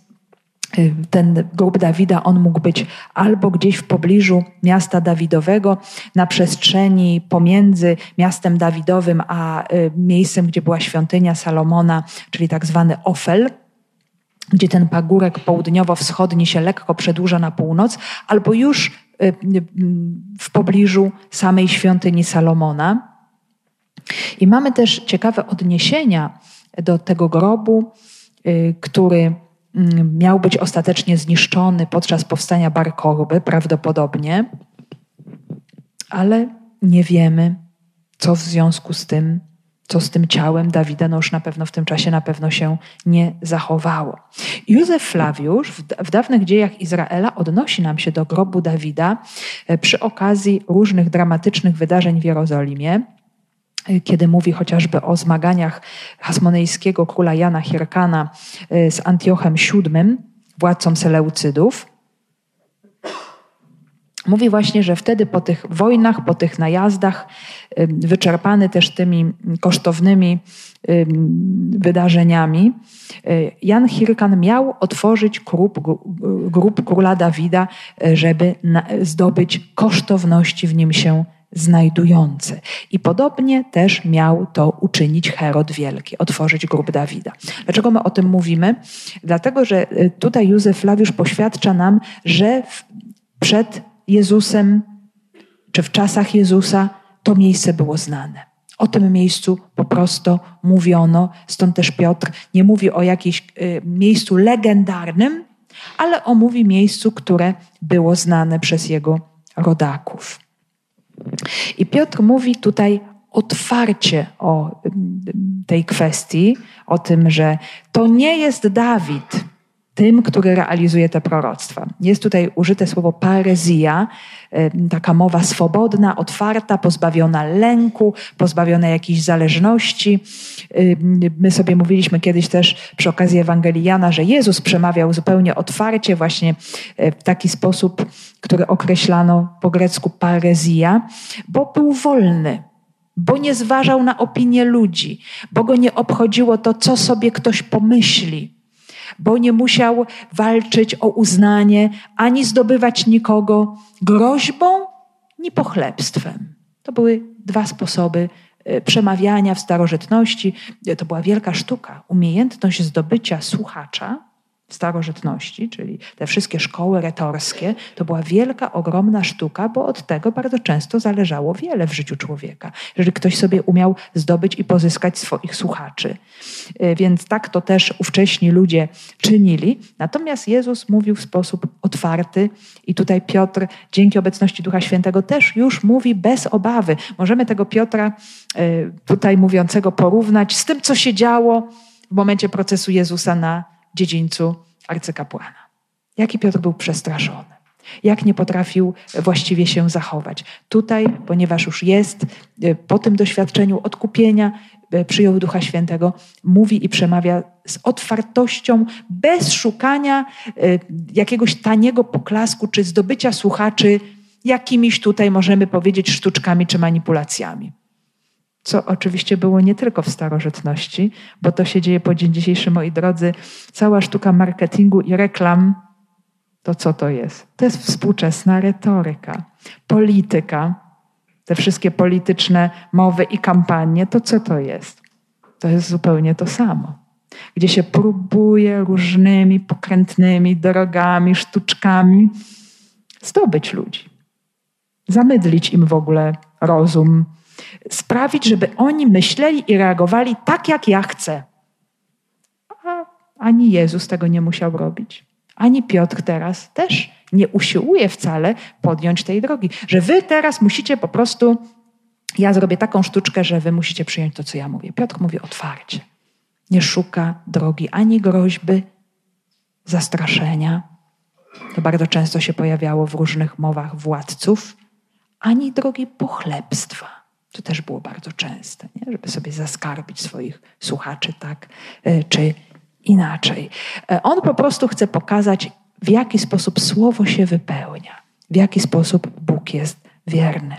ten grób Dawida, on mógł być albo gdzieś w pobliżu miasta Dawidowego, na przestrzeni pomiędzy miastem Dawidowym a miejscem, gdzie była świątynia Salomona, czyli tak zwany Ofel, gdzie ten pagórek południowo-wschodni się lekko przedłuża na północ, albo już w pobliżu samej świątyni Salomona. I mamy też ciekawe odniesienia do tego grobu, który miał być ostatecznie zniszczony podczas powstania Bar Kokhby, prawdopodobnie, ale nie wiemy, co w związku z tym, co z tym ciałem Dawida, no już na pewno w tym czasie się nie zachowało. Józef Flawiusz w dawnych dziejach Izraela odnosi nam się do grobu Dawida przy okazji różnych dramatycznych wydarzeń w Jerozolimie, kiedy mówi chociażby o zmaganiach hasmonejskiego króla Jana Hirkana z Antiochem VII, władcą Seleucydów. Mówi właśnie, że wtedy po tych wojnach, po tych najazdach, wyczerpany też tymi kosztownymi wydarzeniami, Jan Hirkan miał otworzyć grób króla Dawida, żeby zdobyć kosztowności w nim się znajdujące. I podobnie też miał to uczynić Herod Wielki, otworzyć grób Dawida. Dlaczego my o tym mówimy? Dlatego, że tutaj Józef Flawiusz poświadcza nam, że przed Jezusem, czy w czasach Jezusa, to miejsce było znane. O tym miejscu po prostu mówiono, stąd też Piotr nie mówi o jakimś miejscu legendarnym, ale mówi miejscu, które było znane przez jego rodaków. I Piotr mówi tutaj otwarcie o tej kwestii, o tym, że to nie jest Dawid tym, który realizuje te proroctwa. Jest tutaj użyte słowo parezja, taka mowa swobodna, otwarta, pozbawiona lęku, pozbawiona jakichś zależności. My sobie mówiliśmy kiedyś też przy okazji Ewangelii Jana, że Jezus przemawiał zupełnie otwarcie, właśnie w taki sposób, który określano po grecku parezja, bo był wolny, bo nie zważał na opinię ludzi, bo go nie obchodziło to, co sobie ktoś pomyśli, bo nie musiał walczyć o uznanie, ani zdobywać nikogo groźbą, ni pochlebstwem. To były dwa sposoby przemawiania w starożytności. To była wielka sztuka, umiejętność zdobycia słuchacza w starożytności, czyli te wszystkie szkoły retorskie, to była wielka, ogromna sztuka, bo od tego bardzo często zależało wiele w życiu człowieka, jeżeli ktoś sobie umiał zdobyć i pozyskać swoich słuchaczy. Więc tak to też ówcześni ludzie czynili. Natomiast Jezus mówił w sposób otwarty i tutaj Piotr dzięki obecności Ducha Świętego też już mówi bez obawy. Możemy tego Piotra tutaj mówiącego porównać z tym, co się działo w momencie procesu Jezusa na dziedzińcu arcykapłana. Jaki Piotr był przestraszony. Jak nie potrafił właściwie się zachować. Tutaj, ponieważ już jest, po tym doświadczeniu odkupienia, przyjął Ducha Świętego, mówi i przemawia z otwartością, bez szukania jakiegoś taniego poklasku, czy zdobycia słuchaczy jakimiś tutaj, możemy powiedzieć, sztuczkami czy manipulacjami. Co oczywiście było nie tylko w starożytności, bo to się dzieje po dzień dzisiejszy, moi drodzy. Cała sztuka marketingu i reklam, to co to jest? To jest współczesna retoryka, polityka, te wszystkie polityczne mowy i kampanie, to co to jest? To jest zupełnie to samo. Gdzie się próbuje różnymi pokrętnymi drogami, sztuczkami zdobyć ludzi. Zamydlić im w ogóle rozum, sprawić, żeby oni myśleli i reagowali tak, jak ja chcę. A ani Jezus tego nie musiał robić. Ani Piotr teraz też nie usiłuje wcale podjąć tej drogi. Że wy teraz musicie po prostu, ja zrobię taką sztuczkę, że wy musicie przyjąć to, co ja mówię. Piotr mówi otwarcie. Nie szuka drogi ani groźby, zastraszenia. To bardzo często się pojawiało w różnych mowach władców. Ani drogi pochlebstwa. To też było bardzo częste, nie? Żeby sobie zaskarbić swoich słuchaczy tak czy inaczej. On po prostu chce pokazać, w jaki sposób słowo się wypełnia. W jaki sposób Bóg jest wierny.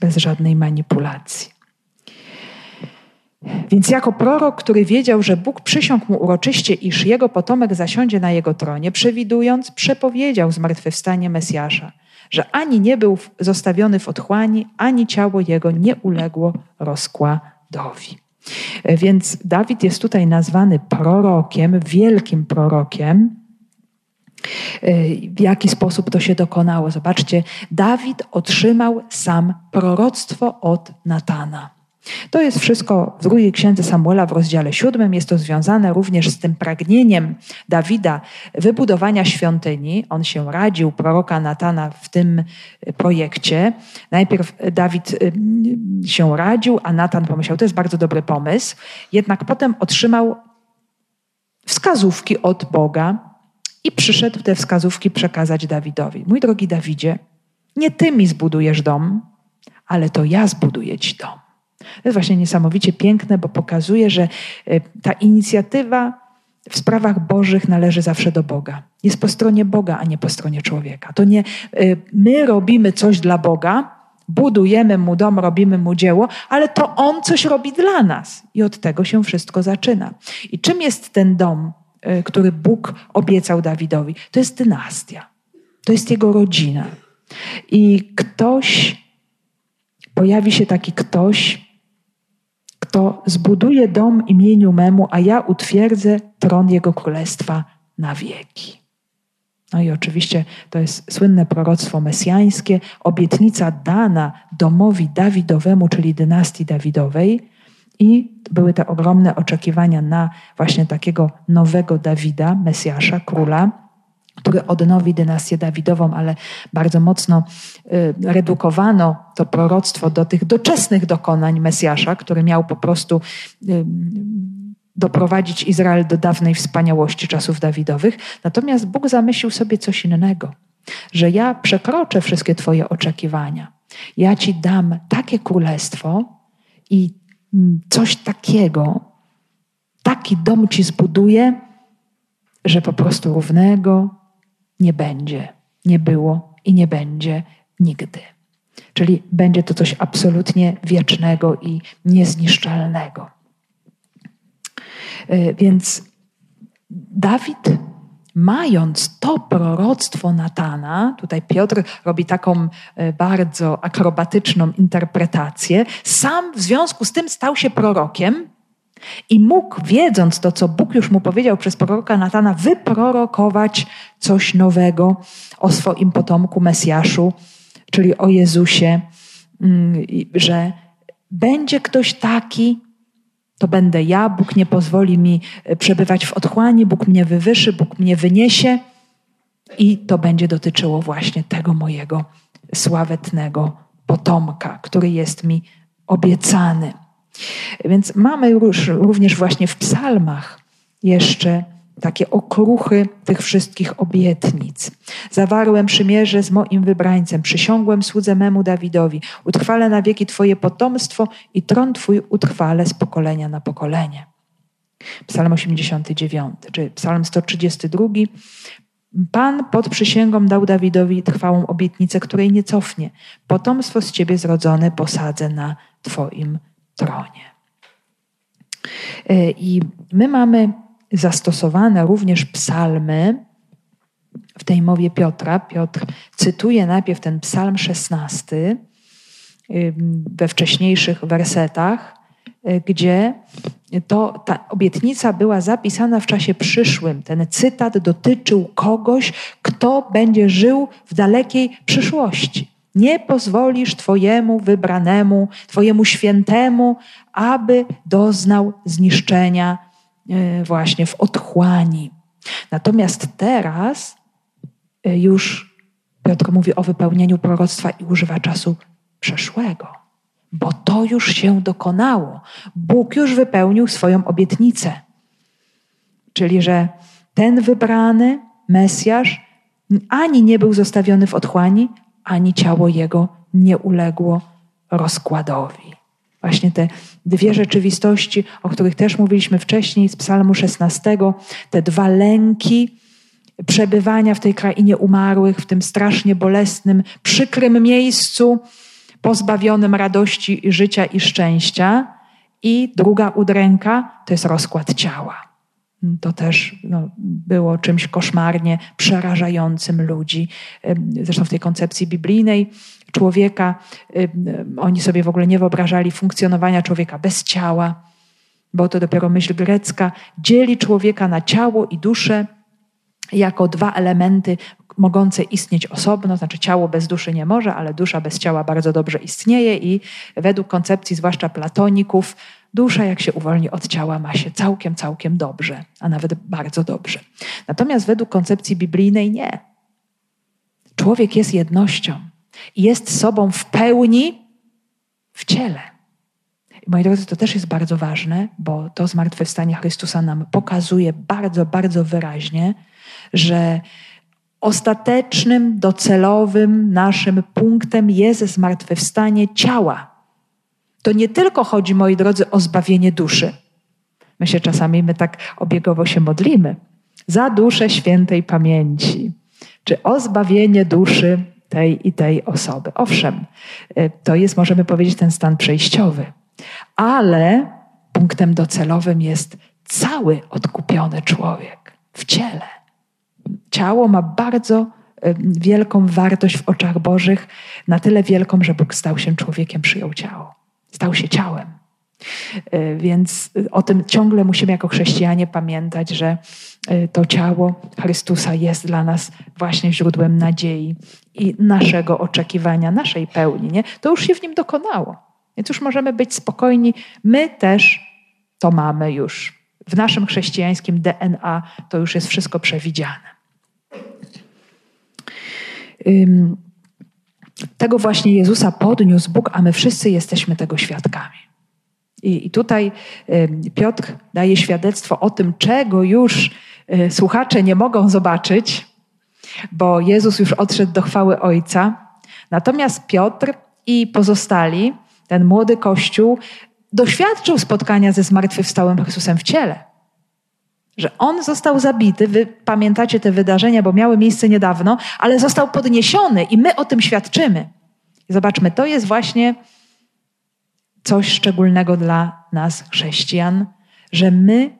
Bez żadnej manipulacji. Więc jako prorok, który wiedział, że Bóg przysiągł mu uroczyście, iż jego potomek zasiądzie na jego tronie, przewidując, przepowiedział zmartwychwstanie Mesjasza, że ani nie był zostawiony w otchłani, ani ciało jego nie uległo rozkładowi. Więc Dawid jest tutaj nazwany prorokiem, wielkim prorokiem. W jaki sposób to się dokonało? Zobaczcie, Dawid otrzymał sam proroctwo od Natana. To jest wszystko w drugiej księdze Samuela w rozdziale 7. Jest to związane również z tym pragnieniem Dawida wybudowania świątyni. On się radził proroka Natana w tym projekcie. Najpierw Dawid się radził, a Natan pomyślał, to jest bardzo dobry pomysł. Jednak potem otrzymał wskazówki od Boga i przyszedł te wskazówki przekazać Dawidowi. Mój drogi Dawidzie, nie ty mi zbudujesz dom, ale to ja zbuduję ci dom. To jest właśnie niesamowicie piękne, bo pokazuje, że ta inicjatywa w sprawach bożych należy zawsze do Boga. Jest po stronie Boga, a nie po stronie człowieka. To nie my robimy coś dla Boga, budujemy Mu dom, robimy Mu dzieło, ale to On coś robi dla nas. I od tego się wszystko zaczyna. I czym jest ten dom, który Bóg obiecał Dawidowi? To jest dynastia. To jest jego rodzina. I pojawi się taki ktoś, kto zbuduje dom imieniu memu, a ja utwierdzę tron jego królestwa na wieki. No i oczywiście to jest słynne proroctwo mesjańskie, obietnica dana domowi Dawidowemu, czyli dynastii Dawidowej. I były te ogromne oczekiwania na właśnie takiego nowego Dawida, Mesjasza, króla, który odnowi dynastię Dawidową, ale bardzo mocno redukowano to proroctwo do tych doczesnych dokonań Mesjasza, który miał po prostu doprowadzić Izrael do dawnej wspaniałości czasów Dawidowych. Natomiast Bóg zamyślił sobie coś innego, że ja przekroczę wszystkie twoje oczekiwania. Ja ci dam takie królestwo i coś takiego, taki dom ci zbuduję, że po prostu równego nie będzie, nie było i nie będzie nigdy. Czyli będzie to coś absolutnie wiecznego i niezniszczalnego. Więc Dawid, mając to proroctwo Natana, tutaj Piotr robi taką bardzo akrobatyczną interpretację, sam w związku z tym stał się prorokiem i mógł, wiedząc to, co Bóg już mu powiedział przez proroka Natana, wyprorokować coś nowego o swoim potomku Mesjaszu, czyli o Jezusie, że będzie ktoś taki, to będę ja, Bóg nie pozwoli mi przebywać w otchłani, Bóg mnie wywyższy, Bóg mnie wyniesie i to będzie dotyczyło właśnie tego mojego sławetnego potomka, który jest mi obiecany. Więc mamy już, również właśnie w psalmach jeszcze takie okruchy tych wszystkich obietnic. Zawarłem przymierze z moim wybrańcem, przysiągłem słudze memu Dawidowi, utrwale na wieki twoje potomstwo i tron twój utrwale z pokolenia na pokolenie. Psalm 89, czyli psalm 132. Pan pod przysięgą dał Dawidowi trwałą obietnicę, której nie cofnie. Potomstwo z ciebie zrodzone posadzę na twoim tronie. I my mamy zastosowane również psalmy w tej mowie Piotra. Piotr cytuje najpierw ten psalm 16 we wcześniejszych wersetach, gdzie to ta obietnica była zapisana w czasie przyszłym. Ten cytat dotyczył kogoś, kto będzie żył w dalekiej przyszłości. Nie pozwolisz Twojemu wybranemu, Twojemu świętemu, aby doznał zniszczenia właśnie w otchłani. Natomiast teraz już Piotr mówi o wypełnieniu proroctwa i używa czasu przeszłego, bo to już się dokonało. Bóg już wypełnił swoją obietnicę. Czyli, że ten wybrany Mesjasz ani nie był zostawiony w otchłani, ani ciało jego nie uległo rozkładowi. Właśnie te dwie rzeczywistości, o których też mówiliśmy wcześniej z Psalmu 16, te dwa lęki przebywania w tej krainie umarłych, w tym strasznie bolesnym, przykrym miejscu, pozbawionym radości, życia i szczęścia. I druga udręka to jest rozkład ciała. To też było czymś koszmarnie przerażającym ludzi. Zresztą w tej koncepcji biblijnej człowieka, oni sobie w ogóle nie wyobrażali funkcjonowania człowieka bez ciała, bo to dopiero myśl grecka dzieli człowieka na ciało i duszę jako dwa elementy mogące istnieć osobno, znaczy ciało bez duszy nie może, ale dusza bez ciała bardzo dobrze istnieje i według koncepcji zwłaszcza platoników dusza, jak się uwolni od ciała, ma się całkiem dobrze, a nawet bardzo dobrze. Natomiast według koncepcji biblijnej nie. Człowiek jest jednością i jest sobą w pełni w ciele. I moi drodzy, to też jest bardzo ważne, bo to zmartwychwstanie Chrystusa nam pokazuje bardzo wyraźnie, że ostatecznym, docelowym naszym punktem jest zmartwychwstanie ciała. To nie tylko chodzi, moi drodzy, o zbawienie duszy. My tak obiegowo się modlimy. Za duszę świętej pamięci. Czy o zbawienie duszy tej i tej osoby. Owszem, to jest, możemy powiedzieć, ten stan przejściowy. Ale punktem docelowym jest cały odkupiony człowiek w ciele. Ciało ma bardzo wielką wartość w oczach Bożych. Na tyle wielką, że Bóg stał się człowiekiem, przyjął ciało. Stał się ciałem. Więc o tym ciągle musimy jako chrześcijanie pamiętać, że to ciało Chrystusa jest dla nas właśnie źródłem nadziei i naszego oczekiwania, naszej pełni. Nie? To już się w nim dokonało. Więc już możemy być spokojni. My też to mamy już. W naszym chrześcijańskim DNA to już jest wszystko przewidziane. Tego właśnie Jezusa podniósł Bóg, a my wszyscy jesteśmy tego świadkami. I tutaj Piotr daje świadectwo o tym, czego już słuchacze nie mogą zobaczyć, bo Jezus już odszedł do chwały Ojca. Natomiast Piotr i pozostali, ten młody Kościół, doświadczył spotkania ze zmartwychwstałym Chrystusem w ciele. Że on został zabity, wy pamiętacie te wydarzenia, bo miały miejsce niedawno, ale został podniesiony i my o tym świadczymy. Zobaczmy, to jest właśnie coś szczególnego dla nas, chrześcijan, że my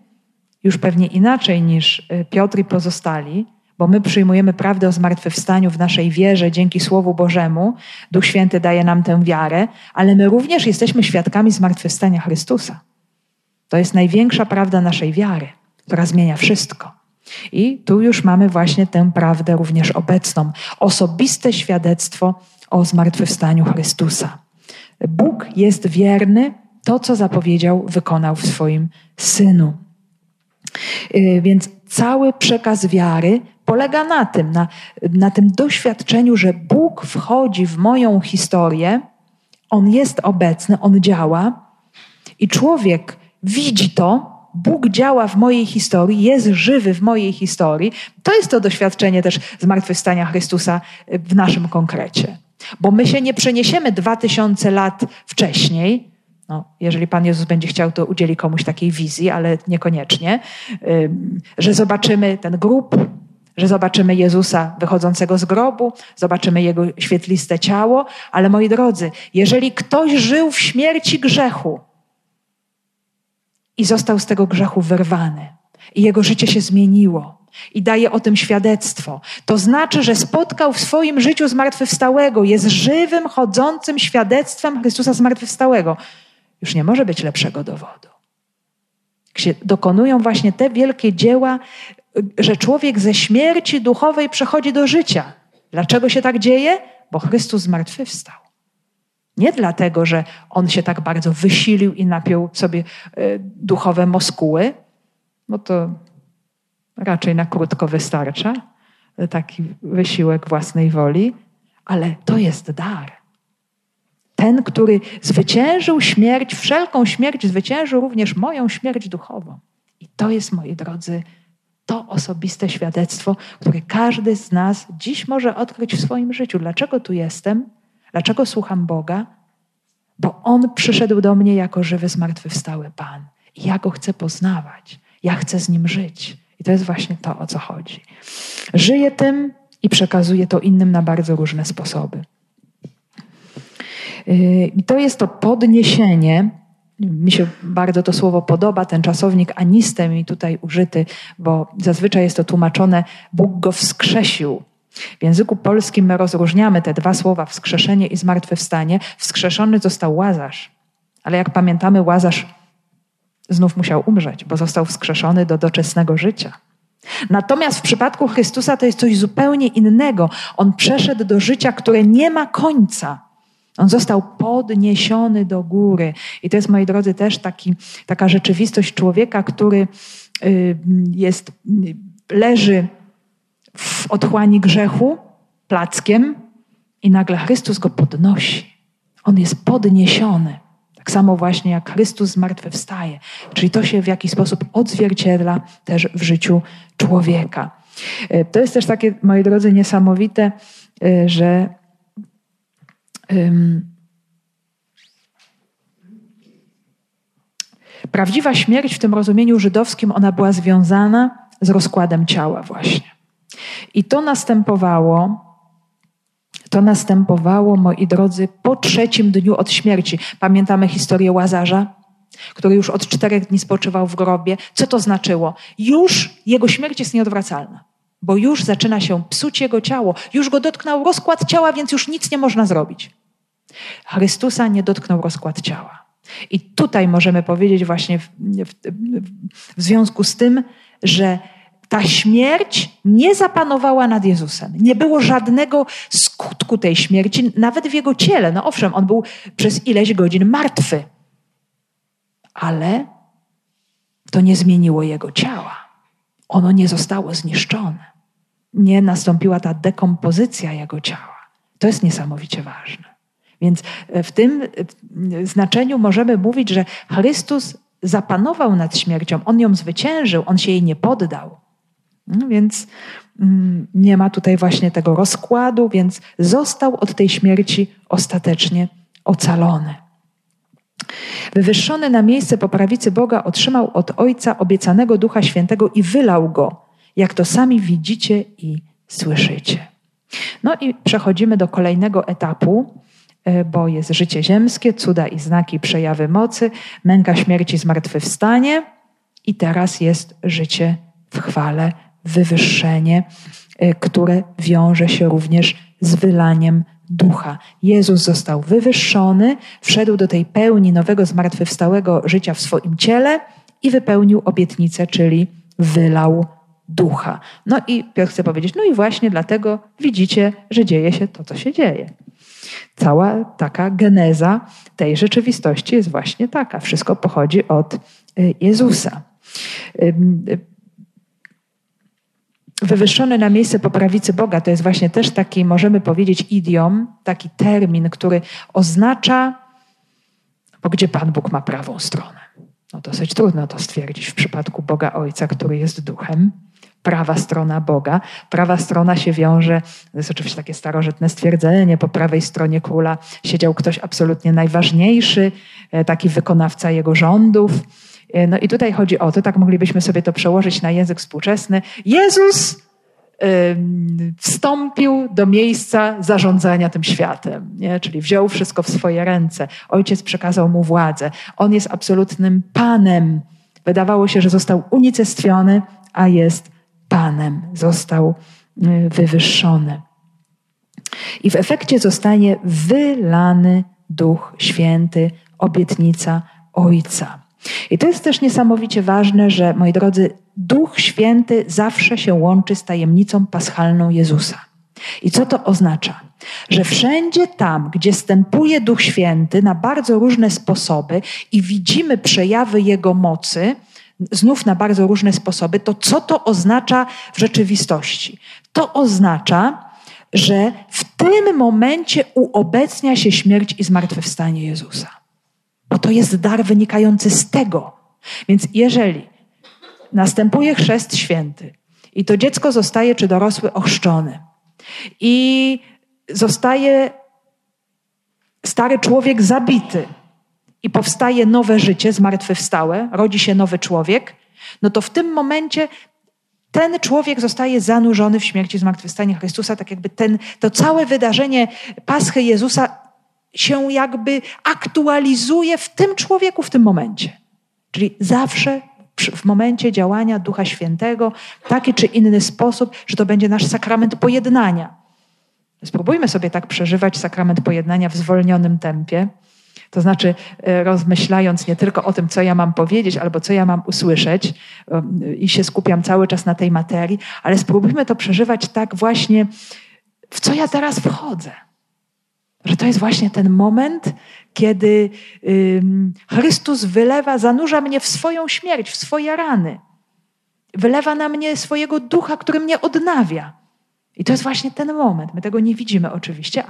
już pewnie inaczej niż Piotr i pozostali, bo my przyjmujemy prawdę o zmartwychwstaniu w naszej wierze dzięki Słowu Bożemu. Duch Święty daje nam tę wiarę, ale my również jesteśmy świadkami zmartwychwstania Chrystusa. To jest największa prawda naszej wiary, która zmienia wszystko. I tu już mamy właśnie tę prawdę również obecną. Osobiste świadectwo o zmartwychwstaniu Chrystusa. Bóg jest wierny, to co zapowiedział, wykonał w swoim Synu. Więc cały przekaz wiary polega na tym, na tym doświadczeniu, że Bóg wchodzi w moją historię, On jest obecny, On działa i człowiek widzi to, Bóg działa w mojej historii, jest żywy w mojej historii. To jest to doświadczenie też zmartwychwstania Chrystusa w naszym konkrecie. Bo my się nie przeniesiemy 2000 lat wcześniej. Jeżeli Pan Jezus będzie chciał, to udzieli komuś takiej wizji, ale niekoniecznie. Że zobaczymy ten grób, że zobaczymy Jezusa wychodzącego z grobu, zobaczymy Jego świetliste ciało. Ale moi drodzy, jeżeli ktoś żył w śmierci grzechu, i został z tego grzechu wyrwany. I jego życie się zmieniło. I daje o tym świadectwo. To znaczy, że spotkał w swoim życiu zmartwychwstałego. Jest żywym, chodzącym świadectwem Chrystusa zmartwychwstałego. Już nie może być lepszego dowodu. Dokonują właśnie te wielkie dzieła, że człowiek ze śmierci duchowej przechodzi do życia. Dlaczego się tak dzieje? bo Chrystus zmartwychwstał. Nie dlatego, że on się tak bardzo wysilił i napiął sobie duchowe muskuły, bo to raczej na krótko wystarcza, taki wysiłek własnej woli, ale to jest dar. Ten, który zwyciężył śmierć, wszelką śmierć, zwyciężył również moją śmierć duchową. I to jest, moi drodzy, to osobiste świadectwo, które każdy z nas dziś może odkryć w swoim życiu. Dlaczego tu jestem? Dlaczego słucham Boga? Bo On przyszedł do mnie jako żywy, zmartwychwstały Pan. I ja Go chcę poznawać. Ja chcę z Nim żyć. I to jest właśnie to, o co chodzi. Żyję tym i przekazuję to innym na bardzo różne sposoby. I to jest to podniesienie. Mi się bardzo to słowo podoba, ten czasownik anistem mi tutaj użyty, bo zazwyczaj jest to tłumaczone Bóg go wskrzesił. W języku polskim my rozróżniamy te dwa słowa, wskrzeszenie i zmartwychwstanie. Wskrzeszony został Łazarz, ale jak pamiętamy, Łazarz znów musiał umrzeć, bo został wskrzeszony do doczesnego życia. Natomiast w przypadku Chrystusa to jest coś zupełnie innego. On przeszedł do życia, które nie ma końca. On został podniesiony do góry. I to jest, moi drodzy, też taka rzeczywistość człowieka, który leży w otchłani grzechu, plackiem i nagle Chrystus go podnosi. On jest podniesiony. Tak samo właśnie jak Chrystus zmartwychwstaje. Czyli to się w jakiś sposób odzwierciedla też w życiu człowieka. To jest też takie, moi drodzy, niesamowite, że prawdziwa śmierć w tym rozumieniu żydowskim, ona była związana z rozkładem ciała właśnie. I to następowało, moi drodzy, po 3. dniu od śmierci. Pamiętamy historię Łazarza, który już od 4 dni spoczywał w grobie. Co to znaczyło? Już jego śmierć jest nieodwracalna, bo już zaczyna się psuć jego ciało. Już go dotknął rozkład ciała, więc już nic nie można zrobić. Chrystusa nie dotknął rozkład ciała. I tutaj możemy powiedzieć właśnie w związku z tym, że ta śmierć nie zapanowała nad Jezusem. Nie było żadnego skutku tej śmierci, nawet w jego ciele. No owszem, on był przez ileś godzin martwy, ale to nie zmieniło jego ciała. Ono nie zostało zniszczone. Nie nastąpiła ta dekompozycja jego ciała. To jest niesamowicie ważne. Więc w tym znaczeniu możemy mówić, że Chrystus zapanował nad śmiercią. On ją zwyciężył, on się jej nie poddał. Więc nie ma tutaj właśnie tego rozkładu, więc został od tej śmierci ostatecznie ocalony. Wywyższony na miejsce po prawicy Boga otrzymał od Ojca obiecanego Ducha Świętego i wylał Go, jak to sami widzicie i słyszycie. No i przechodzimy do kolejnego etapu, bo jest życie ziemskie, cuda i znaki, przejawy mocy, męka śmierci, zmartwychwstanie i teraz jest życie w chwale, wywyższenie, które wiąże się również z wylaniem Ducha. Jezus został wywyższony, wszedł do tej pełni nowego, zmartwychwstałego życia w swoim ciele i wypełnił obietnicę, czyli wylał Ducha. No i Piotr chce powiedzieć, no i właśnie dlatego widzicie, że dzieje się to, co się dzieje. Cała taka geneza tej rzeczywistości jest właśnie taka. Wszystko pochodzi od Jezusa. Wywyższony na miejsce po prawicy Boga to jest właśnie też taki, możemy powiedzieć, idiom, taki termin, który oznacza, bo gdzie Pan Bóg ma prawą stronę. No dosyć trudno to stwierdzić w przypadku Boga Ojca, który jest Duchem. Prawa strona Boga. Prawa strona się wiąże, to jest oczywiście takie starożytne stwierdzenie, po prawej stronie króla siedział ktoś absolutnie najważniejszy, taki wykonawca jego rządów. No i tutaj chodzi o to, tak moglibyśmy sobie to przełożyć na język współczesny. Jezus wstąpił do miejsca zarządzania tym światem, nie? Czyli wziął wszystko w swoje ręce. Ojciec przekazał mu władzę. On jest absolutnym Panem. Wydawało się, że został unicestwiony, a jest Panem. Został wywyższony. I w efekcie zostanie wylany Duch Święty, obietnica Ojca. I to jest też niesamowicie ważne, że, moi drodzy, Duch Święty zawsze się łączy z tajemnicą paschalną Jezusa. I co to oznacza? że wszędzie tam, gdzie stępuje Duch Święty na bardzo różne sposoby i widzimy przejawy Jego mocy, znów na bardzo różne sposoby, to co to oznacza w rzeczywistości? To oznacza, że w tym momencie uobecnia się śmierć i zmartwychwstanie Jezusa. Bo to jest dar wynikający z tego. Więc jeżeli następuje chrzest święty i to dziecko zostaje, czy dorosły, ochrzczony i zostaje stary człowiek zabity i powstaje nowe życie, zmartwychwstałe, rodzi się nowy człowiek, no to w tym momencie ten człowiek zostaje zanurzony w śmierci i zmartwychwstaniu Chrystusa, tak jakby to całe wydarzenie Paschy Jezusa się jakby aktualizuje w tym człowieku, w tym momencie. Czyli zawsze w momencie działania Ducha Świętego, taki czy inny sposób, że to będzie nasz sakrament pojednania. Spróbujmy sobie tak przeżywać sakrament pojednania w zwolnionym tempie. To znaczy rozmyślając nie tylko o tym, co ja mam powiedzieć albo co ja mam usłyszeć i się skupiam cały czas na tej materii, ale spróbujmy to przeżywać tak właśnie, w co ja teraz wchodzę. Że to jest właśnie ten moment, kiedy Chrystus zanurza mnie w swoją śmierć, w swoje rany. Wylewa na mnie swojego ducha, który mnie odnawia. I to jest właśnie ten moment. My tego nie widzimy oczywiście,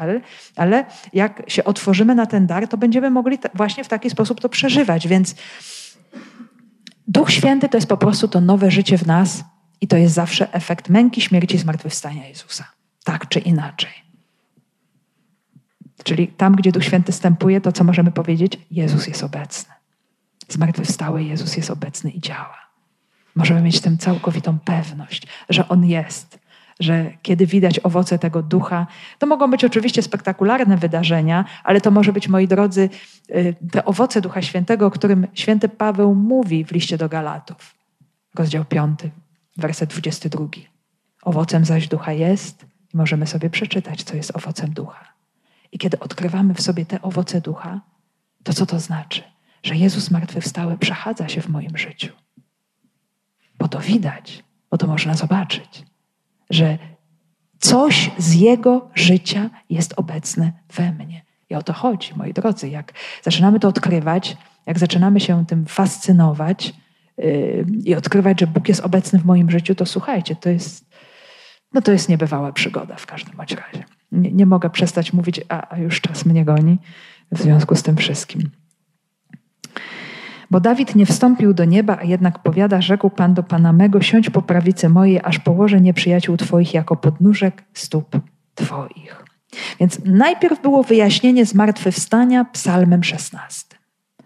ale jak się otworzymy na ten dar, to będziemy mogli właśnie w taki sposób to przeżywać. Więc Duch Święty to jest po prostu to nowe życie w nas i to jest zawsze efekt męki, śmierci i zmartwychwstania Jezusa. Tak czy inaczej. Czyli tam, gdzie Duch Święty wstępuje, to co możemy powiedzieć? Jezus jest obecny. Zmartwychwstały Jezus jest obecny i działa. Możemy mieć tę całkowitą pewność, że On jest. Że kiedy widać owoce tego ducha, to mogą być oczywiście spektakularne wydarzenia, ale to może być, moi drodzy, te owoce Ducha Świętego, o którym Święty Paweł mówi w liście do Galatów. Rozdział 5, werset 22. Owocem zaś ducha jest, i możemy sobie przeczytać, co jest owocem ducha. I kiedy odkrywamy w sobie te owoce ducha, to co to znaczy? Że Jezus zmartwychwstały przechadza się w moim życiu. Bo to widać, bo to można zobaczyć. Że coś z Jego życia jest obecne we mnie. I o to chodzi, moi drodzy. Jak zaczynamy to odkrywać, jak zaczynamy się tym fascynować i odkrywać, że Bóg jest obecny w moim życiu, to słuchajcie, to jest niebywała przygoda w każdym bądź razie. Nie mogę przestać mówić, a już czas mnie goni w związku z tym wszystkim. Bo Dawid nie wstąpił do nieba, a jednak powiada, rzekł Pan do Pana mego, siądź po prawicy mojej, aż położę nieprzyjaciół Twoich jako podnóżek stóp Twoich. Więc najpierw było wyjaśnienie zmartwychwstania psalmem 16.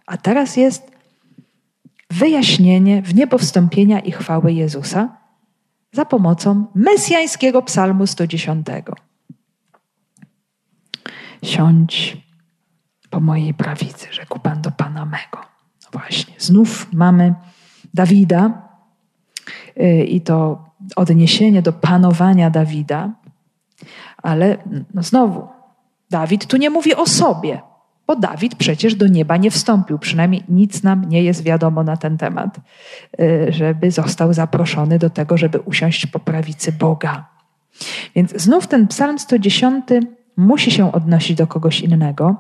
A teraz jest wyjaśnienie w niebo wstąpienia i chwały Jezusa za pomocą mesjańskiego psalmu 110. Siądź po mojej prawicy, rzekł Pan do Pana mego. Właśnie, znów mamy Dawida i to odniesienie do panowania Dawida, ale no znowu, Dawid tu nie mówi o sobie, bo Dawid przecież do nieba nie wstąpił, przynajmniej nic nam nie jest wiadomo na ten temat, żeby został zaproszony do tego, żeby usiąść po prawicy Boga. Więc znów ten psalm 110 musi się odnosić do kogoś innego,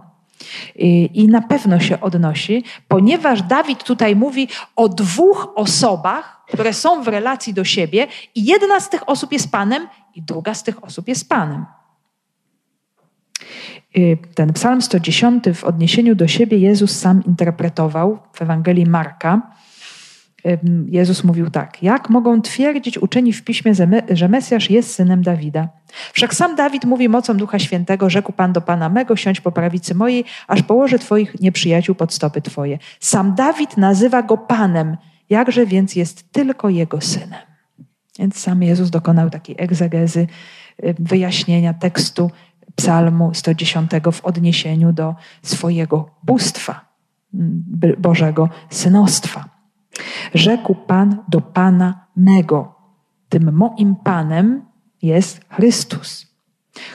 i na pewno się odnosi, ponieważ Dawid tutaj mówi o dwóch osobach, które są w relacji do siebie i jedna z tych osób jest Panem i druga z tych osób jest Panem. Ten psalm 110 w odniesieniu do siebie Jezus sam interpretował w Ewangelii Marka. Jezus mówił tak: jak mogą twierdzić uczeni w piśmie, że Mesjasz jest synem Dawida? Wszak sam Dawid mówi mocą Ducha Świętego, rzekł Pan do Pana mego, siądź po prawicy mojej, aż położę Twoich nieprzyjaciół pod stopy Twoje. Sam Dawid nazywa Go Panem, jakże więc jest tylko Jego synem. Więc sam Jezus dokonał takiej egzegezy, wyjaśnienia tekstu psalmu 110 w odniesieniu do swojego bóstwa, Bożego synostwa. Rzekł Pan do Pana mego. Tym moim Panem jest Chrystus,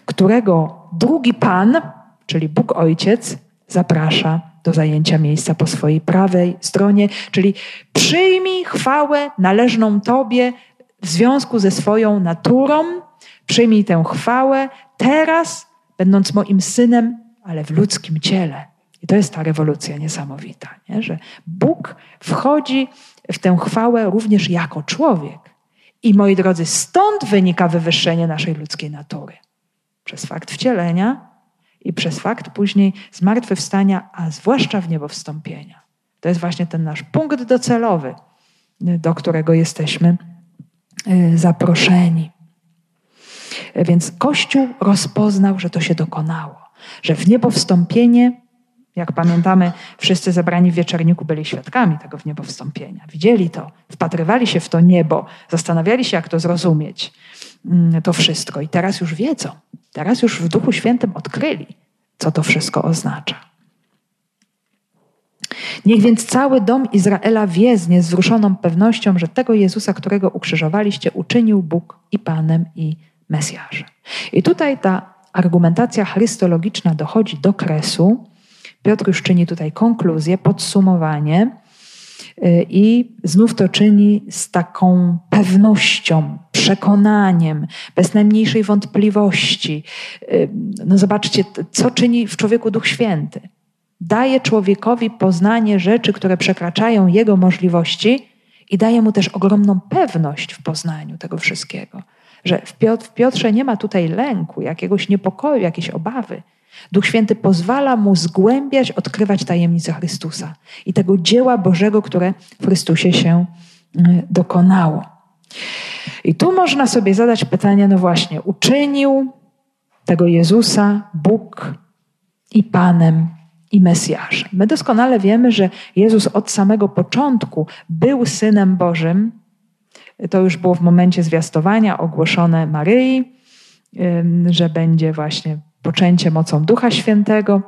którego drugi Pan, czyli Bóg Ojciec, zaprasza do zajęcia miejsca po swojej prawej stronie, czyli przyjmij chwałę należną Tobie w związku ze swoją naturą, przyjmij tę chwałę teraz będąc moim synem, ale w ludzkim ciele. I to jest ta rewolucja niesamowita, nie? Że Bóg wchodzi w tę chwałę również jako człowiek. I moi drodzy, stąd wynika wywyższenie naszej ludzkiej natury. Przez fakt wcielenia i przez fakt później zmartwychwstania, a zwłaszcza w niebo wstąpienia. To jest właśnie ten nasz punkt docelowy, do którego jesteśmy zaproszeni. Więc Kościół rozpoznał, że to się dokonało. Że w niebo wstąpienie, jak pamiętamy, wszyscy zebrani w Wieczerniku byli świadkami tego w niebo wstąpienia. Widzieli to, wpatrywali się w to niebo, zastanawiali się, jak to zrozumieć, to wszystko. I teraz już wiedzą, teraz już w Duchu Świętym odkryli, co to wszystko oznacza. Niech więc cały dom Izraela wie z niewzruszoną pewnością, że tego Jezusa, którego ukrzyżowaliście, uczynił Bóg i Panem, i Mesjaszem. I tutaj ta argumentacja chrystologiczna dochodzi do kresu. Piotr już czyni tutaj konkluzję, podsumowanie i znów to czyni z taką pewnością, przekonaniem, bez najmniejszej wątpliwości. No zobaczcie, co czyni w człowieku Duch Święty. Daje człowiekowi poznanie rzeczy, które przekraczają jego możliwości i daje mu też ogromną pewność w poznaniu tego wszystkiego. Że w Piotrze nie ma tutaj lęku, jakiegoś niepokoju, jakiejś obawy. Duch Święty pozwala mu zgłębiać, odkrywać tajemnice Chrystusa i tego dzieła Bożego, które w Chrystusie się dokonało. I tu można sobie zadać pytanie, no właśnie, uczynił tego Jezusa Bóg i Panem, i Mesjaszem. My doskonale wiemy, że Jezus od samego początku był Synem Bożym. To już było w momencie zwiastowania ogłoszone Maryi, że będzie właśnie poczęcie mocą Ducha Świętego.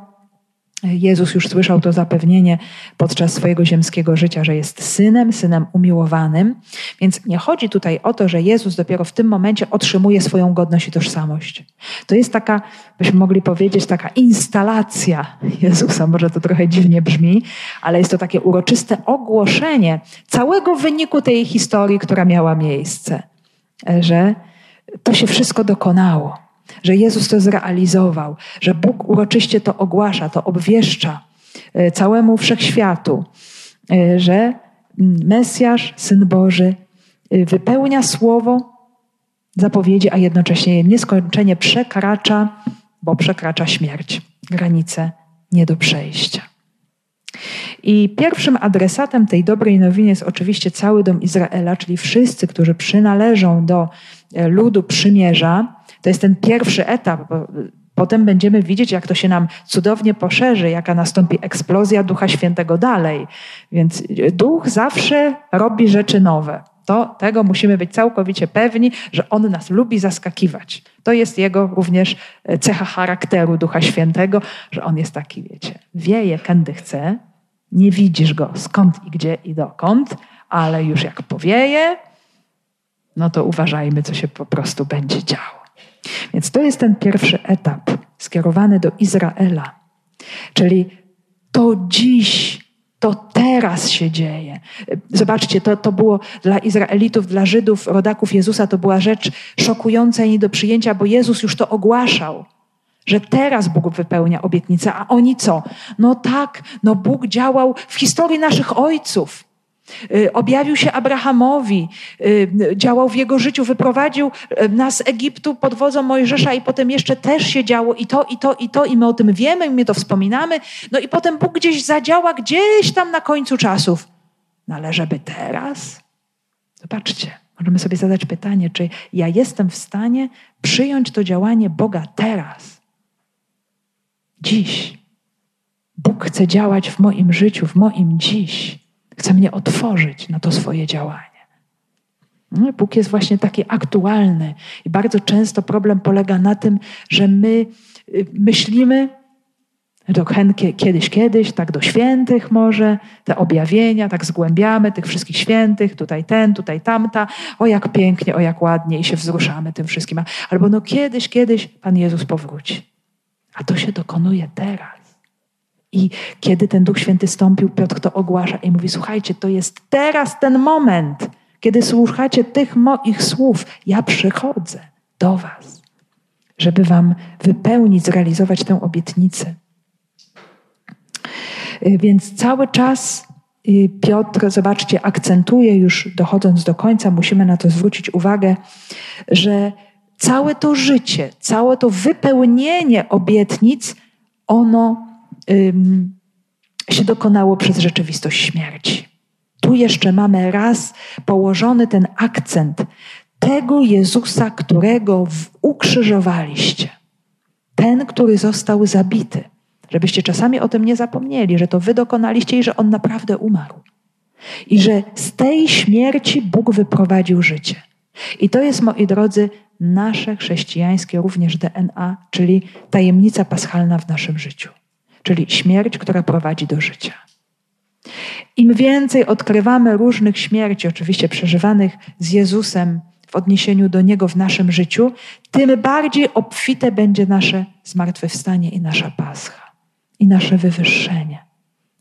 Jezus już słyszał to zapewnienie podczas swojego ziemskiego życia, że jest synem, synem umiłowanym. Więc nie chodzi tutaj o to, że Jezus dopiero w tym momencie otrzymuje swoją godność i tożsamość. To jest taka, byśmy mogli powiedzieć, taka instalacja Jezusa. Może to trochę dziwnie brzmi, ale jest to takie uroczyste ogłoszenie całego wyniku tej historii, która miała miejsce. Że to się wszystko dokonało. Że Jezus to zrealizował, że Bóg uroczyście to ogłasza, to obwieszcza całemu wszechświatu, że Mesjasz, Syn Boży, wypełnia słowo zapowiedzi, a jednocześnie je nieskończenie przekracza, bo przekracza śmierć, granice nie do przejścia. I pierwszym adresatem tej dobrej nowiny jest oczywiście cały dom Izraela, czyli wszyscy, którzy przynależą do ludu przymierza. To jest ten pierwszy etap, bo potem będziemy widzieć, jak to się nam cudownie poszerzy, jaka nastąpi eksplozja Ducha Świętego dalej. Więc Duch zawsze robi rzeczy nowe. Tego musimy być całkowicie pewni, że On nas lubi zaskakiwać. To jest Jego również cecha charakteru Ducha Świętego, że On jest taki, wiecie, wieje, kiedy chce, nie widzisz Go skąd i gdzie i dokąd, ale już jak powieje, no to uważajmy, co się po prostu będzie działo. Więc to jest ten pierwszy etap skierowany do Izraela. Czyli to dziś, to teraz się dzieje. Zobaczcie, to było dla Izraelitów, dla Żydów, rodaków Jezusa, to była rzecz szokująca i nie do przyjęcia, bo Jezus już to ogłaszał, że teraz Bóg wypełnia obietnicę, a oni co? No tak, no Bóg działał w historii naszych ojców. Objawił się Abrahamowi, działał w jego życiu, wyprowadził nas z Egiptu pod wodzą Mojżesza i potem jeszcze też się działo i to i my o tym wiemy, my to wspominamy. No i potem Bóg gdzieś zadziała, gdzieś tam na końcu czasów. No ale żeby teraz? Zobaczcie, możemy sobie zadać pytanie, czy ja jestem w stanie przyjąć to działanie Boga teraz? Dziś. Bóg chce działać w moim życiu, w moim dziś. Chce mnie otworzyć na to swoje działanie. Bóg jest właśnie taki aktualny i bardzo często problem polega na tym, że my myślimy, to kiedyś, tak do świętych może, te objawienia, tak zgłębiamy tych wszystkich świętych, tutaj ten, tutaj tamta, o jak pięknie, o jak ładnie i się wzruszamy tym wszystkim. Albo no kiedyś Pan Jezus powróci. A to się dokonuje teraz. I kiedy ten Duch Święty stąpił, Piotr to ogłasza i mówi, słuchajcie, to jest teraz ten moment, kiedy słuchacie tych moich słów, ja przychodzę do was, żeby wam wypełnić, zrealizować tę obietnicę. Więc cały czas Piotr, zobaczcie, akcentuje już, dochodząc do końca, musimy na to zwrócić uwagę, że całe to życie, całe to wypełnienie obietnic, ono się dokonało przez rzeczywistość śmierci. Tu jeszcze mamy raz położony ten akcent tego Jezusa, którego ukrzyżowaliście. Ten, który został zabity. Żebyście czasami o tym nie zapomnieli, że to wy dokonaliście i że on naprawdę umarł. I że z tej śmierci Bóg wyprowadził życie. I to jest, moi drodzy, nasze chrześcijańskie również DNA, czyli tajemnica paschalna w naszym życiu. Czyli śmierć, która prowadzi do życia. Im więcej odkrywamy różnych śmierci, oczywiście przeżywanych z Jezusem w odniesieniu do Niego w naszym życiu, tym bardziej obfite będzie nasze zmartwychwstanie i nasza pascha. I nasze wywyższenie.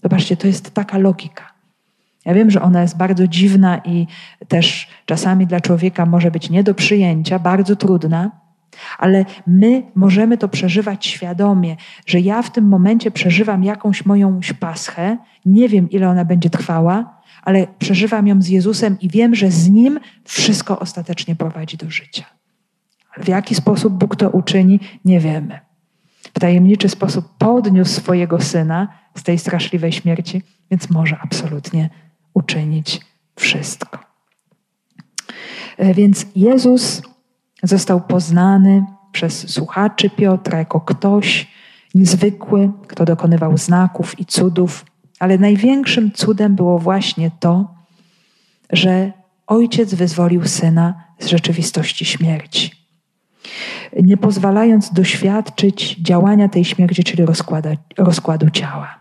Zobaczcie, to jest taka logika. Ja wiem, że ona jest bardzo dziwna i też czasami dla człowieka może być nie do przyjęcia, bardzo trudna, ale my możemy to przeżywać świadomie, że ja w tym momencie przeżywam jakąś moją paschę, nie wiem, ile ona będzie trwała, ale przeżywam ją z Jezusem i wiem, że z Nim wszystko ostatecznie prowadzi do życia. W jaki sposób Bóg to uczyni, nie wiemy. W tajemniczy sposób podniósł swojego Syna z tej straszliwej śmierci, więc może absolutnie uczynić wszystko. Więc Jezus został poznany przez słuchaczy Piotra jako ktoś niezwykły, kto dokonywał znaków i cudów, ale największym cudem było właśnie to, że Ojciec wyzwolił Syna z rzeczywistości śmierci, nie pozwalając doświadczyć działania tej śmierci, czyli rozkładu ciała.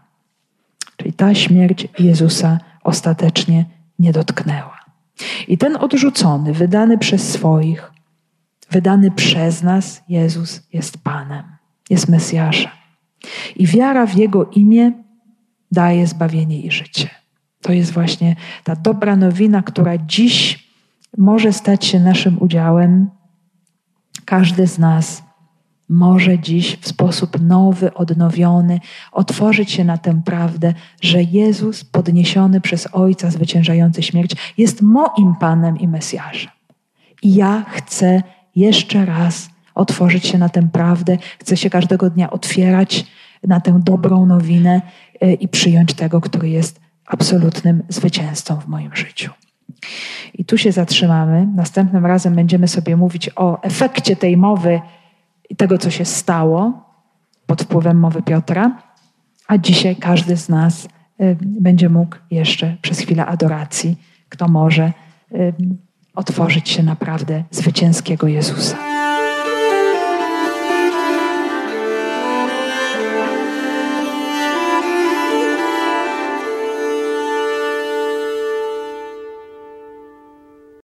Czyli ta śmierć Jezusa ostatecznie nie dotknęła. I ten odrzucony, wydany przez swoich, wydany przez nas Jezus jest Panem, jest Mesjaszem. I wiara w Jego imię daje zbawienie i życie. To jest właśnie ta dobra nowina, która dziś może stać się naszym udziałem. Każdy z nas może dziś w sposób nowy, odnowiony otworzyć się na tę prawdę, że Jezus podniesiony przez Ojca zwyciężający śmierć jest moim Panem i Mesjaszem. I ja chcę jeszcze raz otworzyć się na tę prawdę, chcę się każdego dnia otwierać na tę dobrą nowinę i przyjąć tego, który jest absolutnym zwycięzcą w moim życiu. I tu się zatrzymamy. Następnym razem będziemy sobie mówić o efekcie tej mowy i tego, co się stało pod wpływem mowy Piotra. A dzisiaj każdy z nas będzie mógł jeszcze przez chwilę adoracji, kto może, otworzyć się naprawdę zwycięskiego Jezusa.